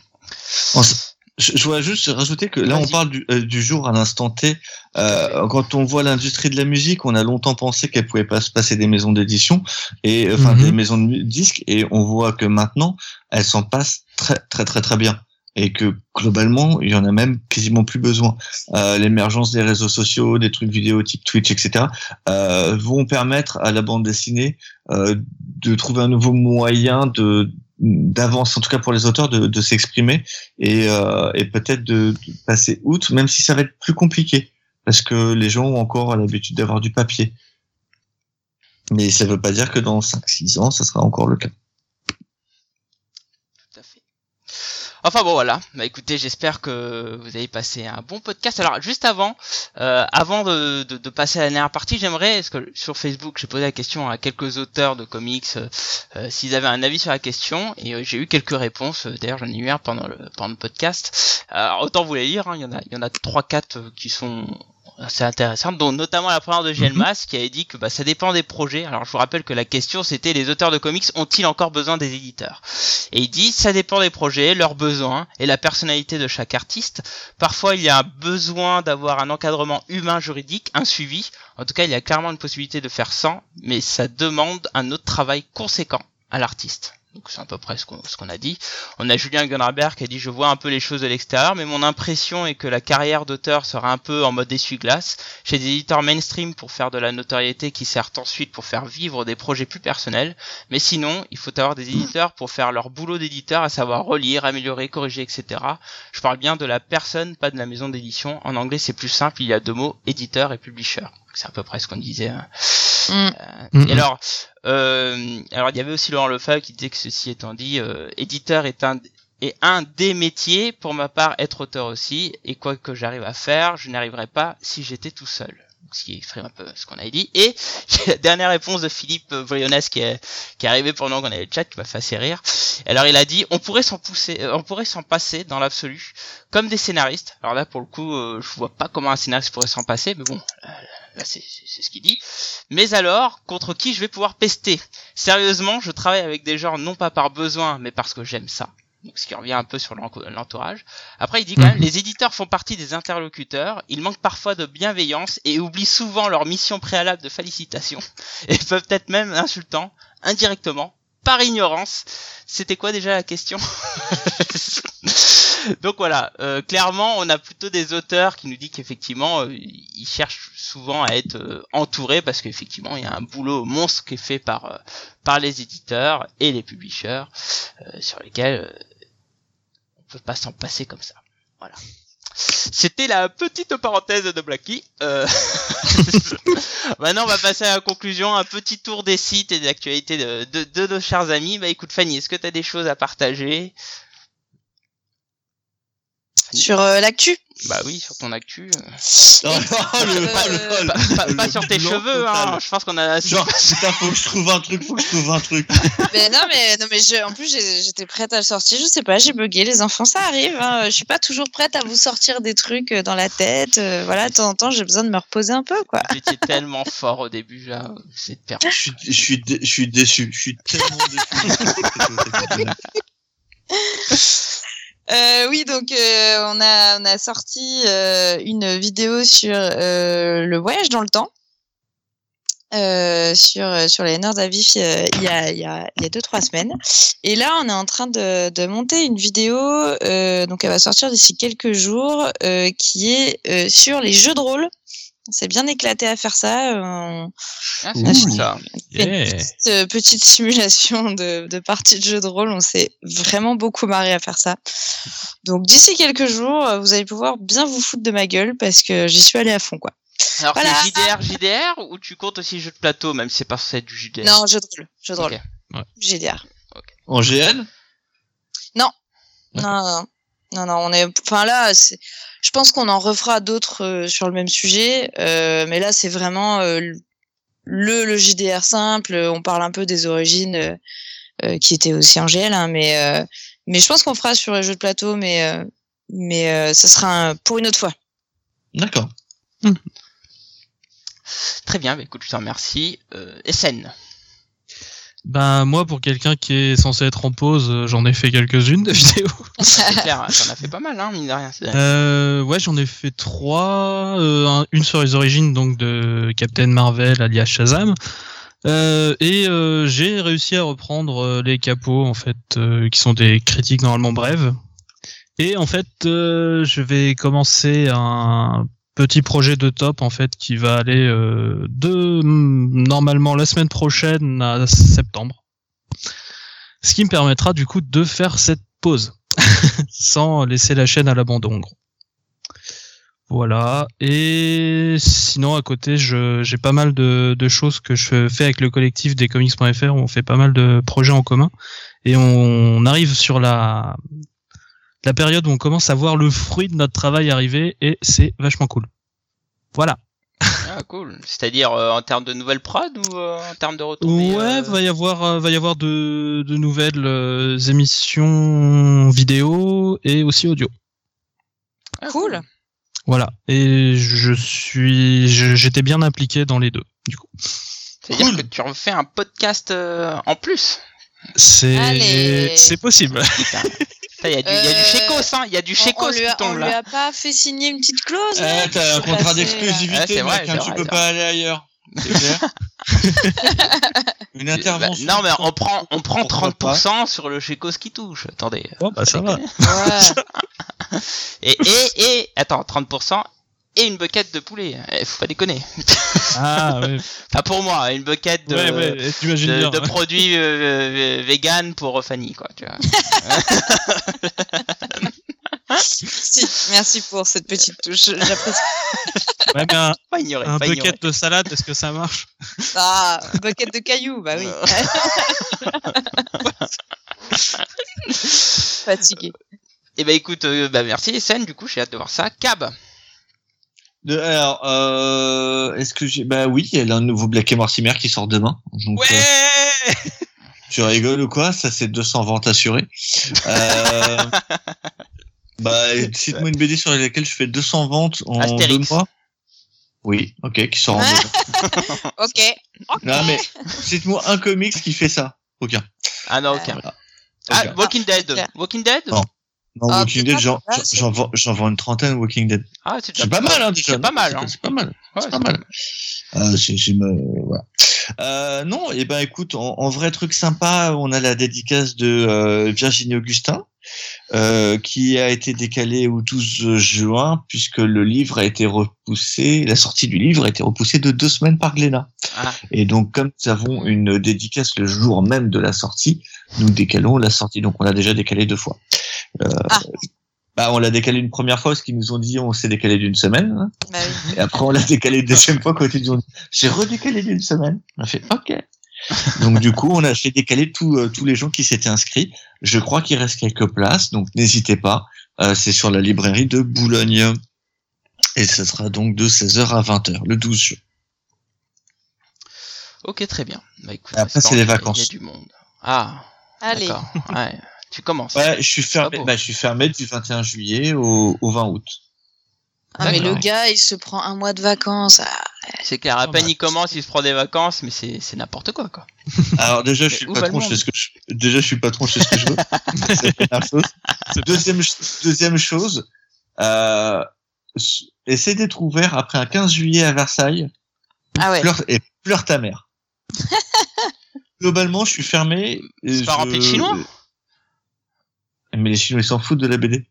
Je voudrais juste rajouter que là, on parle du jour à l'instant T. Quand on voit l'industrie de la musique, on a longtemps pensé qu'elle pouvait pas se passer des maisons d'édition et des maisons de disques, et on voit que maintenant, elles s'en passent très très très très bien. Et que globalement, il y en a même quasiment plus besoin. L'émergence des réseaux sociaux, des trucs vidéo type Twitch, etc., vont permettre à la bande dessinée de trouver un nouveau moyen d'avance, en tout cas pour les auteurs, de s'exprimer et peut-être de passer outre, même si ça va être plus compliqué parce que les gens ont encore l'habitude d'avoir du papier. Mais ça ne veut pas dire que dans 5-6 ans, ça sera encore le cas. Tout à fait. Enfin bon, voilà. Écoutez, j'espère que vous avez passé un bon podcast. Alors juste avant de passer à la dernière partie, j'aimerais, parce que sur Facebook j'ai posé la question à quelques auteurs de comics s'ils avaient un avis sur la question, et j'ai eu quelques réponses. D'ailleurs j'en ai eu un pendant le podcast. Alors autant vous les lire, hein, il y en a 3-4 qui sont assez intéressantes, dont notamment la première de JLMAS qui avait dit que ça dépend des projets. Alors je vous rappelle que la question c'était: les auteurs de comics ont-ils encore besoin des éditeurs? Et il dit: ça dépend des projets, leurs besoins et la personnalité de chaque artiste. Parfois il y a un besoin d'avoir un encadrement humain juridique, un suivi. En tout cas il y a clairement une possibilité de faire sans, mais ça demande un autre travail conséquent à l'artiste. Donc c'est à peu près ce qu'on a dit. On a Julien Gunrabert qui a dit: je vois un peu les choses de l'extérieur, mais mon impression est que la carrière d'auteur sera un peu en mode essuie-glace, chez des éditeurs mainstream pour faire de la notoriété qui sert ensuite pour faire vivre des projets plus personnels. Mais sinon, il faut avoir des éditeurs pour faire leur boulot d'éditeur, à savoir relire, améliorer, corriger, etc. Je parle bien de la personne, pas de la maison d'édition. En anglais, c'est plus simple, il y a 2 mots, éditeur et publisher. C'est à peu près ce qu'on disait. Et alors il y avait aussi Laurent Lefebvre qui disait que ceci étant dit, éditeur est un des métiers, pour ma part être auteur aussi, et quoi que j'arrive à faire, je n'arriverais pas si j'étais tout seul. Ce qui exprime un peu ce qu'on avait dit. Et la dernière réponse de Philippe Vrionès qui est arrivé pendant qu'on avait le chat, qui m'a fait assez rire. Alors il a dit: on pourrait s'en passer dans l'absolu, comme des scénaristes. Alors là pour le coup, je vois pas comment un scénariste pourrait s'en passer, mais bon, là c'est ce qu'il dit. Mais alors, contre qui je vais pouvoir pester? Sérieusement, je travaille avec des gens non pas par besoin, mais parce que j'aime ça. Donc, ce qui revient un peu sur l'entourage. Après, il dit quand même: les éditeurs font partie des interlocuteurs, ils manquent parfois de bienveillance et oublient souvent leur mission préalable de félicitation, et peuvent être même insultants, indirectement, par ignorance. C'était quoi déjà la question? Donc voilà, clairement, on a plutôt des auteurs qui nous disent qu'effectivement, ils cherchent souvent à être entourés, parce qu'effectivement, il y a un boulot monstre qui est fait par les éditeurs et les publishers, sur lesquels on peut pas s'en passer comme ça. Voilà. C'était la petite parenthèse de Blacky. Maintenant, on va passer à la conclusion. Un petit tour des sites et des actualités de nos chers amis. Bah écoute, Fanny, est-ce que tu as des choses à partager? Sur l'actu? Bah oui, sur ton actu. Pas sur tes cheveux, total. Hein. Je pense qu'on a. Genre, putain, faut que je trouve un truc. mais en plus, j'étais prête à le sortir. Je sais pas, j'ai bugué. Les enfants, ça arrive. Hein. Je suis pas toujours prête à vous sortir des trucs dans la tête. Voilà, de temps en temps, j'ai besoin de me reposer un peu, quoi. J'étais tellement fort au début, là. C'est perdu. Je suis déçu. Je suis tellement déçu. Oui, donc on a sorti une vidéo sur le voyage dans le temps, sur les nerds à vif il y a 2-3 semaines. Et là, on est en train de monter une vidéo, donc elle va sortir d'ici quelques jours, qui est sur les jeux de rôle. On s'est bien éclaté à faire ça. On a fait une petite simulation de partie de jeu de rôle. On s'est vraiment beaucoup marré à faire ça. Donc, d'ici quelques jours, vous allez pouvoir bien vous foutre de ma gueule parce que j'y suis allée à fond, quoi. Alors, voilà. C'est JDR ou tu comptes aussi jeu de plateau, même si c'est pas ça du JDR? Non, jeu de rôle. Okay. Ouais. JDR. Okay. En GL? Non. Non, on est, enfin là, c'est, je pense qu'on en refera d'autres sur le même sujet, mais là c'est vraiment le JDR simple. On parle un peu des origines qui étaient aussi en GL, hein, mais je pense qu'on fera sur les jeux de plateau, mais ça sera pour une autre fois. D'accord. Très bien, écoute, je te remercie. SN. Ben moi, pour quelqu'un qui est censé être en pause, j'en ai fait quelques-unes de vidéos. C'est clair, t'en as fait pas mal, hein, mine de rien. Ouais, j'en ai fait 3. Une sur les origines donc de Captain Marvel alias Shazam. Et j'ai réussi à reprendre les capots, en fait, qui sont des critiques normalement brèves. Et en fait, je vais commencer un petit projet de top, en fait, qui va aller normalement la semaine prochaine à septembre. Ce qui me permettra du coup de faire cette pause sans laisser la chaîne à l'abandon, en gros. Voilà. Et sinon, à côté, j'ai pas mal de choses que je fais avec le collectif des comics.fr où on fait pas mal de projets en commun. Et on arrive sur la période où on commence à voir le fruit de notre travail arriver, et c'est vachement cool. Voilà. Ah cool. C'est-à-dire en termes de nouvelles prod ou en termes de retombées? Ouais, va y avoir de nouvelles émissions vidéo et aussi audio. Ah, cool. Voilà. Et j'étais bien impliqué dans les deux, du coup. C'est-à-dire que tu refais un podcast en plus. C'est possible. Il y a du chécos, hein. Il y a du chécos qui tombe là. On lui a pas fait signer une petite clause. T'as un contrat d'exclusivité, ouais, mec, hein, tu peux pas aller ailleurs. C'est clair. Une intervention. Non, mais on prend 30% sur le chécos qui touche. Attendez. Oh, bah ça va. Ouais. et attends, 30%. Et une bucket de poulet, faut pas déconner. Ah oui. Enfin pour moi, une bucket de produits vegan pour Fanny, quoi, tu vois. Merci pour cette petite touche, j'apprécie. Ouais, mais un bucket de salade, est-ce que ça marche? Ah, un bucket de cailloux, bah oui. Fatigué. Eh ben écoute, merci SN, du coup j'ai hâte de voir ça. Cab. Alors, est-ce que j'ai... Bah oui, il y a un nouveau Black & Mortimer qui sort demain. Donc, ouais, tu rigoles ou quoi? Ça, c'est 200 ventes assurées. Cite-moi une BD sur laquelle je fais 200 ventes en Astérix. 2 mois. Oui, ok, qui sort en 2 mois. Ok. Non, mais cite-moi un comics qui fait ça. Aucun. Ah non, aucun. Voilà. Ah, Walking Dead? Non. Non, Walking Dead, j'en vends une trentaine, Walking Dead. Ah, c'est pas mal, hein, déjà. C'est pas mal. Ouais, c'est pas mal. Voilà. Non, et ben, écoute, en vrai truc sympa, on a la dédicace de, Virginie Augustin, qui a été décalée au 12 juin, puisque le livre a été repoussé, la sortie du livre a été repoussée de 2 semaines par Glénat. Ah. Et donc, comme nous avons une dédicace le jour même de la sortie, nous décalons la sortie. Donc, on l'a déjà décalé 2 fois. Bah, on l'a décalé une première fois parce qu'ils nous ont dit on s'est décalé d'une semaine. Hein. Bah oui. Et après on l'a décalé une deuxième fois quand ils nous ont dit j'ai redécalé d'une semaine. On a fait OK. Donc du coup on a fait décaler tous les gens qui s'étaient inscrits. Je crois qu'il reste quelques places, donc n'hésitez pas. C'est sur la librairie de Boulogne. Et ce sera donc de 16h à 20h, le 12 juin. OK, très bien. Bah, écoute, après c'est les vacances. Il y a du monde. Ah, allez. D'accord. Ouais. Tu commences. Ouais, je suis fermé du 21 juillet au 20 août. Ah, mais le gars, il se prend un mois de vacances. Ah. C'est clair, à peine il commence, il se prend des vacances, mais c'est n'importe quoi. Alors déjà, je suis patron, je sais ce que je veux. C'est la première chose. Deuxième chose, essaie d'être ouvert après un 15 juillet à Versailles. Ah ouais. Pleure ta mère. Globalement, je suis fermé. C'est pas rempli de Chinois? Mais les Chinois, ils s'en foutent de la BD.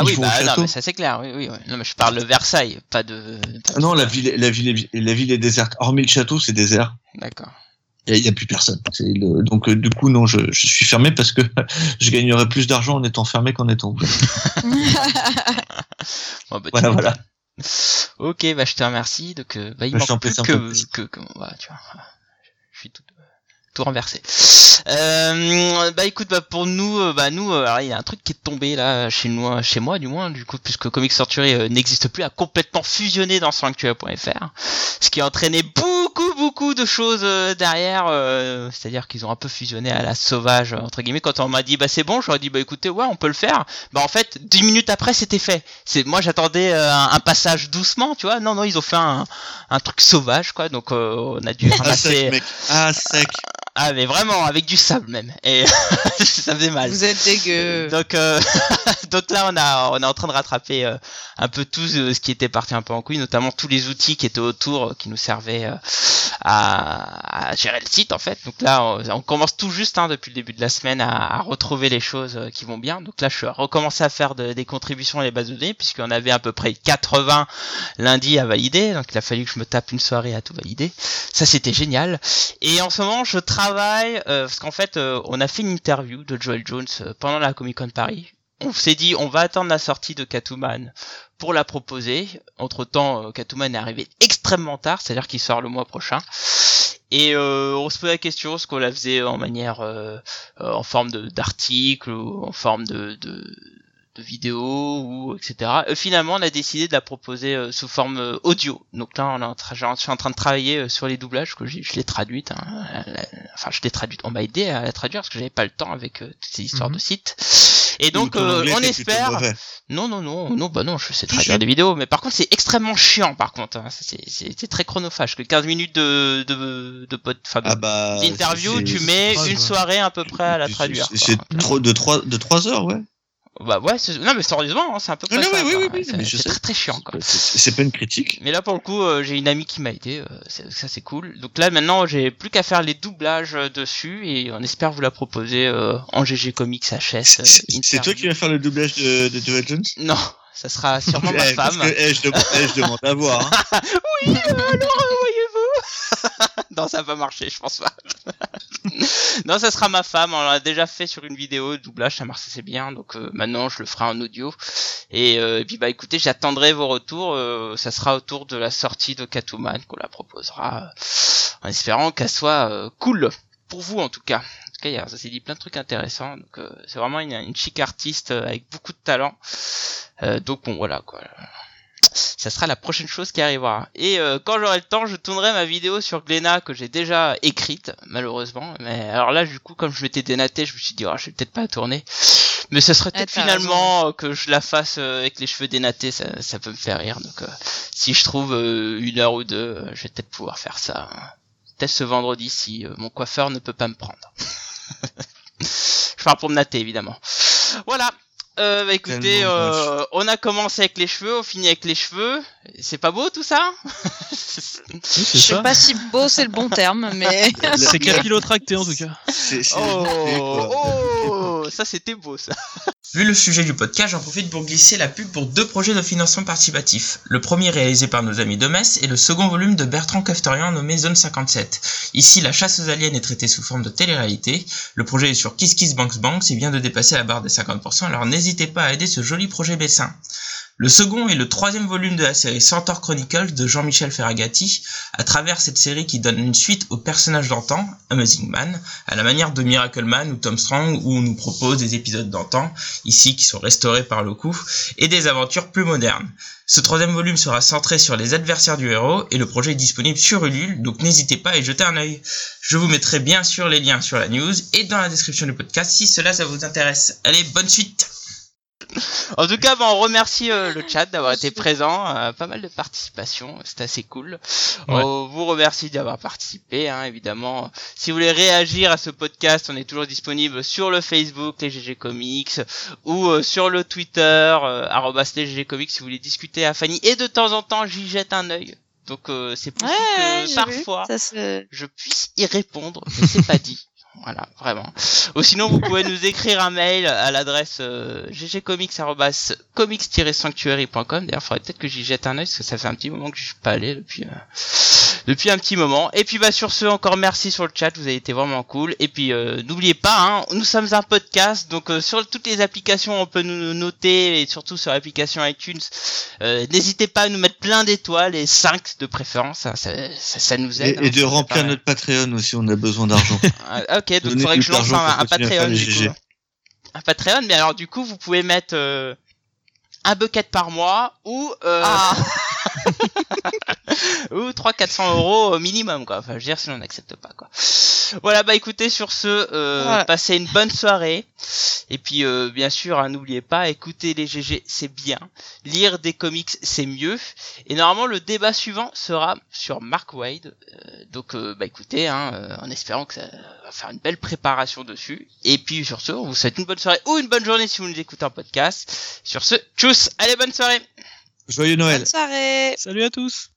Ah oui, bah non, mais ça c'est clair. Oui. Non, mais je parle de Versailles, pas de... Non, la ville est déserte. Hormis le château, c'est désert. D'accord. Il n'y a plus personne. Donc, du coup, non, je suis fermé parce que je gagnerais plus d'argent en étant fermé qu'en étant ouvert. Bon, bah, voilà. OK, bah, je te remercie. Donc, il manque plus que... Voilà, tu vois. Je suis tout... renversé. Écoute, pour nous, alors, il y a un truc qui est tombé là chez moi du moins, du coup, puisque Comics Sorturé n'existe plus, a complètement fusionné dans solanactua.fr, ce qui a entraîné beaucoup de choses derrière, c'est-à-dire qu'ils ont un peu fusionné à la sauvage entre guillemets. Quand on m'a dit c'est bon, j'aurais dit écoutez, ouais, on peut le faire. En fait, 10 minutes après c'était fait. Moi j'attendais un passage doucement, tu vois. Non, ils ont fait un truc sauvage quoi. Donc on a dû ramasser à sec. Ah mais vraiment, avec du sable même, et ça faisait mal. Vous êtes dégueu. Donc là on est en train de rattraper un peu tout ce qui était parti un peu en couille, notamment tous les outils qui étaient autour, qui nous servaient à gérer le site en fait. Donc là on commence tout juste depuis le début de la semaine à retrouver les choses qui vont bien. Donc là je suis recommencé à faire des contributions à les bases de données, puisqu'on avait à peu près 80 lundis à valider, donc il a fallu que je me tape une soirée à tout valider. Ça c'était génial. Et en ce moment je travaille, parce qu'en fait on a fait une interview de Joel Jones pendant la Comic Con Paris. On s'est dit on va attendre la sortie de Catwoman pour la proposer. Entre temps Catwoman est arrivé extrêmement tard, c'est à dire qu'il sort le mois prochain. Et on se posait la question, est-ce qu'on la faisait en manière en forme d'article ou en forme de vidéo ou etc. Finalement on a décidé de la proposer sous forme audio. Donc là je suis en train de travailler sur les doublages, que je l'ai traduite, on m'a aidé à la traduire parce que j'avais pas le temps avec toutes ces histoires de sites. Et donc on espère. Non, je sais traduire des vidéos, mais par contre c'est extrêmement chiant par contre, hein. C'est très chronophage, que 15 minutes d'interview, tu mets une soirée à peu près à la traduire. C'est trop de 3 heures, ouais. Bah ouais, non mais sérieusement, c'est un peu près ça. Oui, c'est très très chiant quoi. C'est pas une critique. Mais là pour le coup, j'ai une amie qui m'a aidé, ça c'est cool. Donc là maintenant, j'ai plus qu'à faire les doublages dessus et on espère vous la proposer en GG Comics HS. C'est toi qui vas faire le doublage de Joel Jones ? Non, ça sera sûrement ma femme. Parce que, je demande à voir. Hein. Oui, alors non, ça va marcher, je pense pas. Non, ça sera ma femme. On l'a déjà fait sur une vidéo, doublage, ça marche, c'est bien. Donc maintenant, je le ferai en audio. Et puis écoutez, j'attendrai vos retours. Ça sera autour de la sortie de Catwoman qu'on la proposera, en espérant qu'elle soit cool pour vous en tout cas. En tout cas, ça s'est dit plein de trucs intéressants. Donc c'est vraiment une chic artiste avec beaucoup de talent. Donc bon, voilà quoi. Ça sera la prochaine chose qui arrivera. Et quand j'aurai le temps, je tournerai ma vidéo sur Glénat que j'ai déjà écrite, malheureusement. Mais alors là, du coup, comme je m'étais dénaté, je me suis dit, je vais peut-être pas la tourner. Mais ce serait peut-être finalement que je la fasse avec les cheveux dénatés, ça peut me faire rire. Donc si je trouve une heure ou deux, je vais peut-être pouvoir faire ça. Peut-être ce vendredi si mon coiffeur ne peut pas me prendre. Je parle pour me nater, évidemment. Voilà. Écoutez, on a commencé avec les cheveux, on finit avec les cheveux. C'est pas beau tout ça? Je sais pas si beau c'est le bon terme, mais c'est capillotracté en tout cas. Ça c'était beau ça. Vu le sujet du podcast, j'en profite pour glisser la pub pour deux projets de financement participatif. Le premier réalisé par nos amis de Metz et le second volume de Bertrand Cafterian nommé Zone 57. Ici, la chasse aux aliens est traitée sous forme de télé-réalité. Le projet est sur Kiss Kiss Banks Banks et vient de dépasser la barre des 50%, alors n'hésitez pas à aider ce joli projet bessin. Le second et le troisième volume de la série Centaur Chronicles de Jean-Michel Ferragati. À travers cette série qui donne une suite aux personnages d'antan, Amazing Man, à la manière de Miracle Man ou Tom Strong, où on nous propose des épisodes d'antan, ici qui sont restaurés par le coup, et des aventures plus modernes. Ce troisième volume sera centré sur les adversaires du héros, et le projet est disponible sur Ulule, donc n'hésitez pas à y jeter un œil. Je vous mettrai bien sûr les liens sur la news et dans la description du podcast si cela ça vous intéresse. Allez, bonne suite! En tout cas, on remercie le chat d'avoir été présent, pas mal de participation, c'est assez cool. Ouais. On vous remercie d'avoir participé, hein, évidemment. Si vous voulez réagir à ce podcast, on est toujours disponible sur le Facebook, les GG Comics, ou sur le Twitter, @lesggcomics, si vous voulez discuter à Fanny. Et de temps en temps, j'y jette un œil. Donc c'est possible que parfois, je puisse y répondre, mais c'est pas dit. Voilà, vraiment. Ou sinon, vous pouvez nous écrire un mail à l'adresse ggcomics@comics-sanctuary.com. D'ailleurs, il faudrait peut-être que j'y jette un œil, parce que ça fait un petit moment que je suis pas allé depuis un petit moment. Et puis, bah, sur ce, encore merci sur le chat, vous avez été vraiment cool. Et puis, n'oubliez pas, hein, nous sommes un podcast, donc sur toutes les applications, on peut nous noter, et surtout sur l'application iTunes. N'hésitez pas à nous mettre plein d'étoiles, et 5 de préférence, hein, ça nous aide. Et de remplir notre Patreon aussi, on a besoin d'argent. Ok, donc il faudrait que je lance un Patreon du coup. Un Patreon, mais alors du coup vous pouvez mettre un bucket par mois ou ou 300-400 € minimum quoi. Enfin je veux dire si on n'accepte pas quoi. Voilà bah écoutez sur ce ouais. Passez une bonne soirée et puis bien sûr hein, n'oubliez pas écouter les GG c'est bien, lire des comics c'est mieux et normalement le débat suivant sera sur Mark Waid donc bah écoutez hein, en espérant que ça va faire une belle préparation dessus et puis sur ce on vous souhaite une bonne soirée ou une bonne journée si vous nous écoutez en podcast. Sur ce tchuss, allez bonne soirée. Joyeux Noël. Bonne soirée. Salut à tous.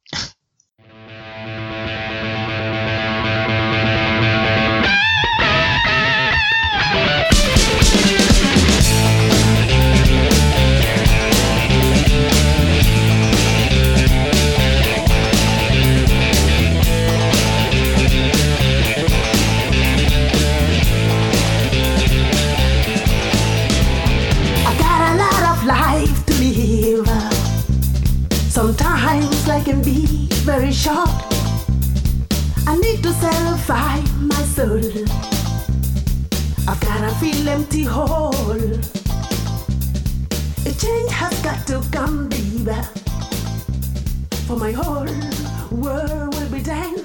Sometimes life can be very short. I need to satisfy my soul. I've gotta fill empty hole. A change has got to come, baby. For my whole world will be done.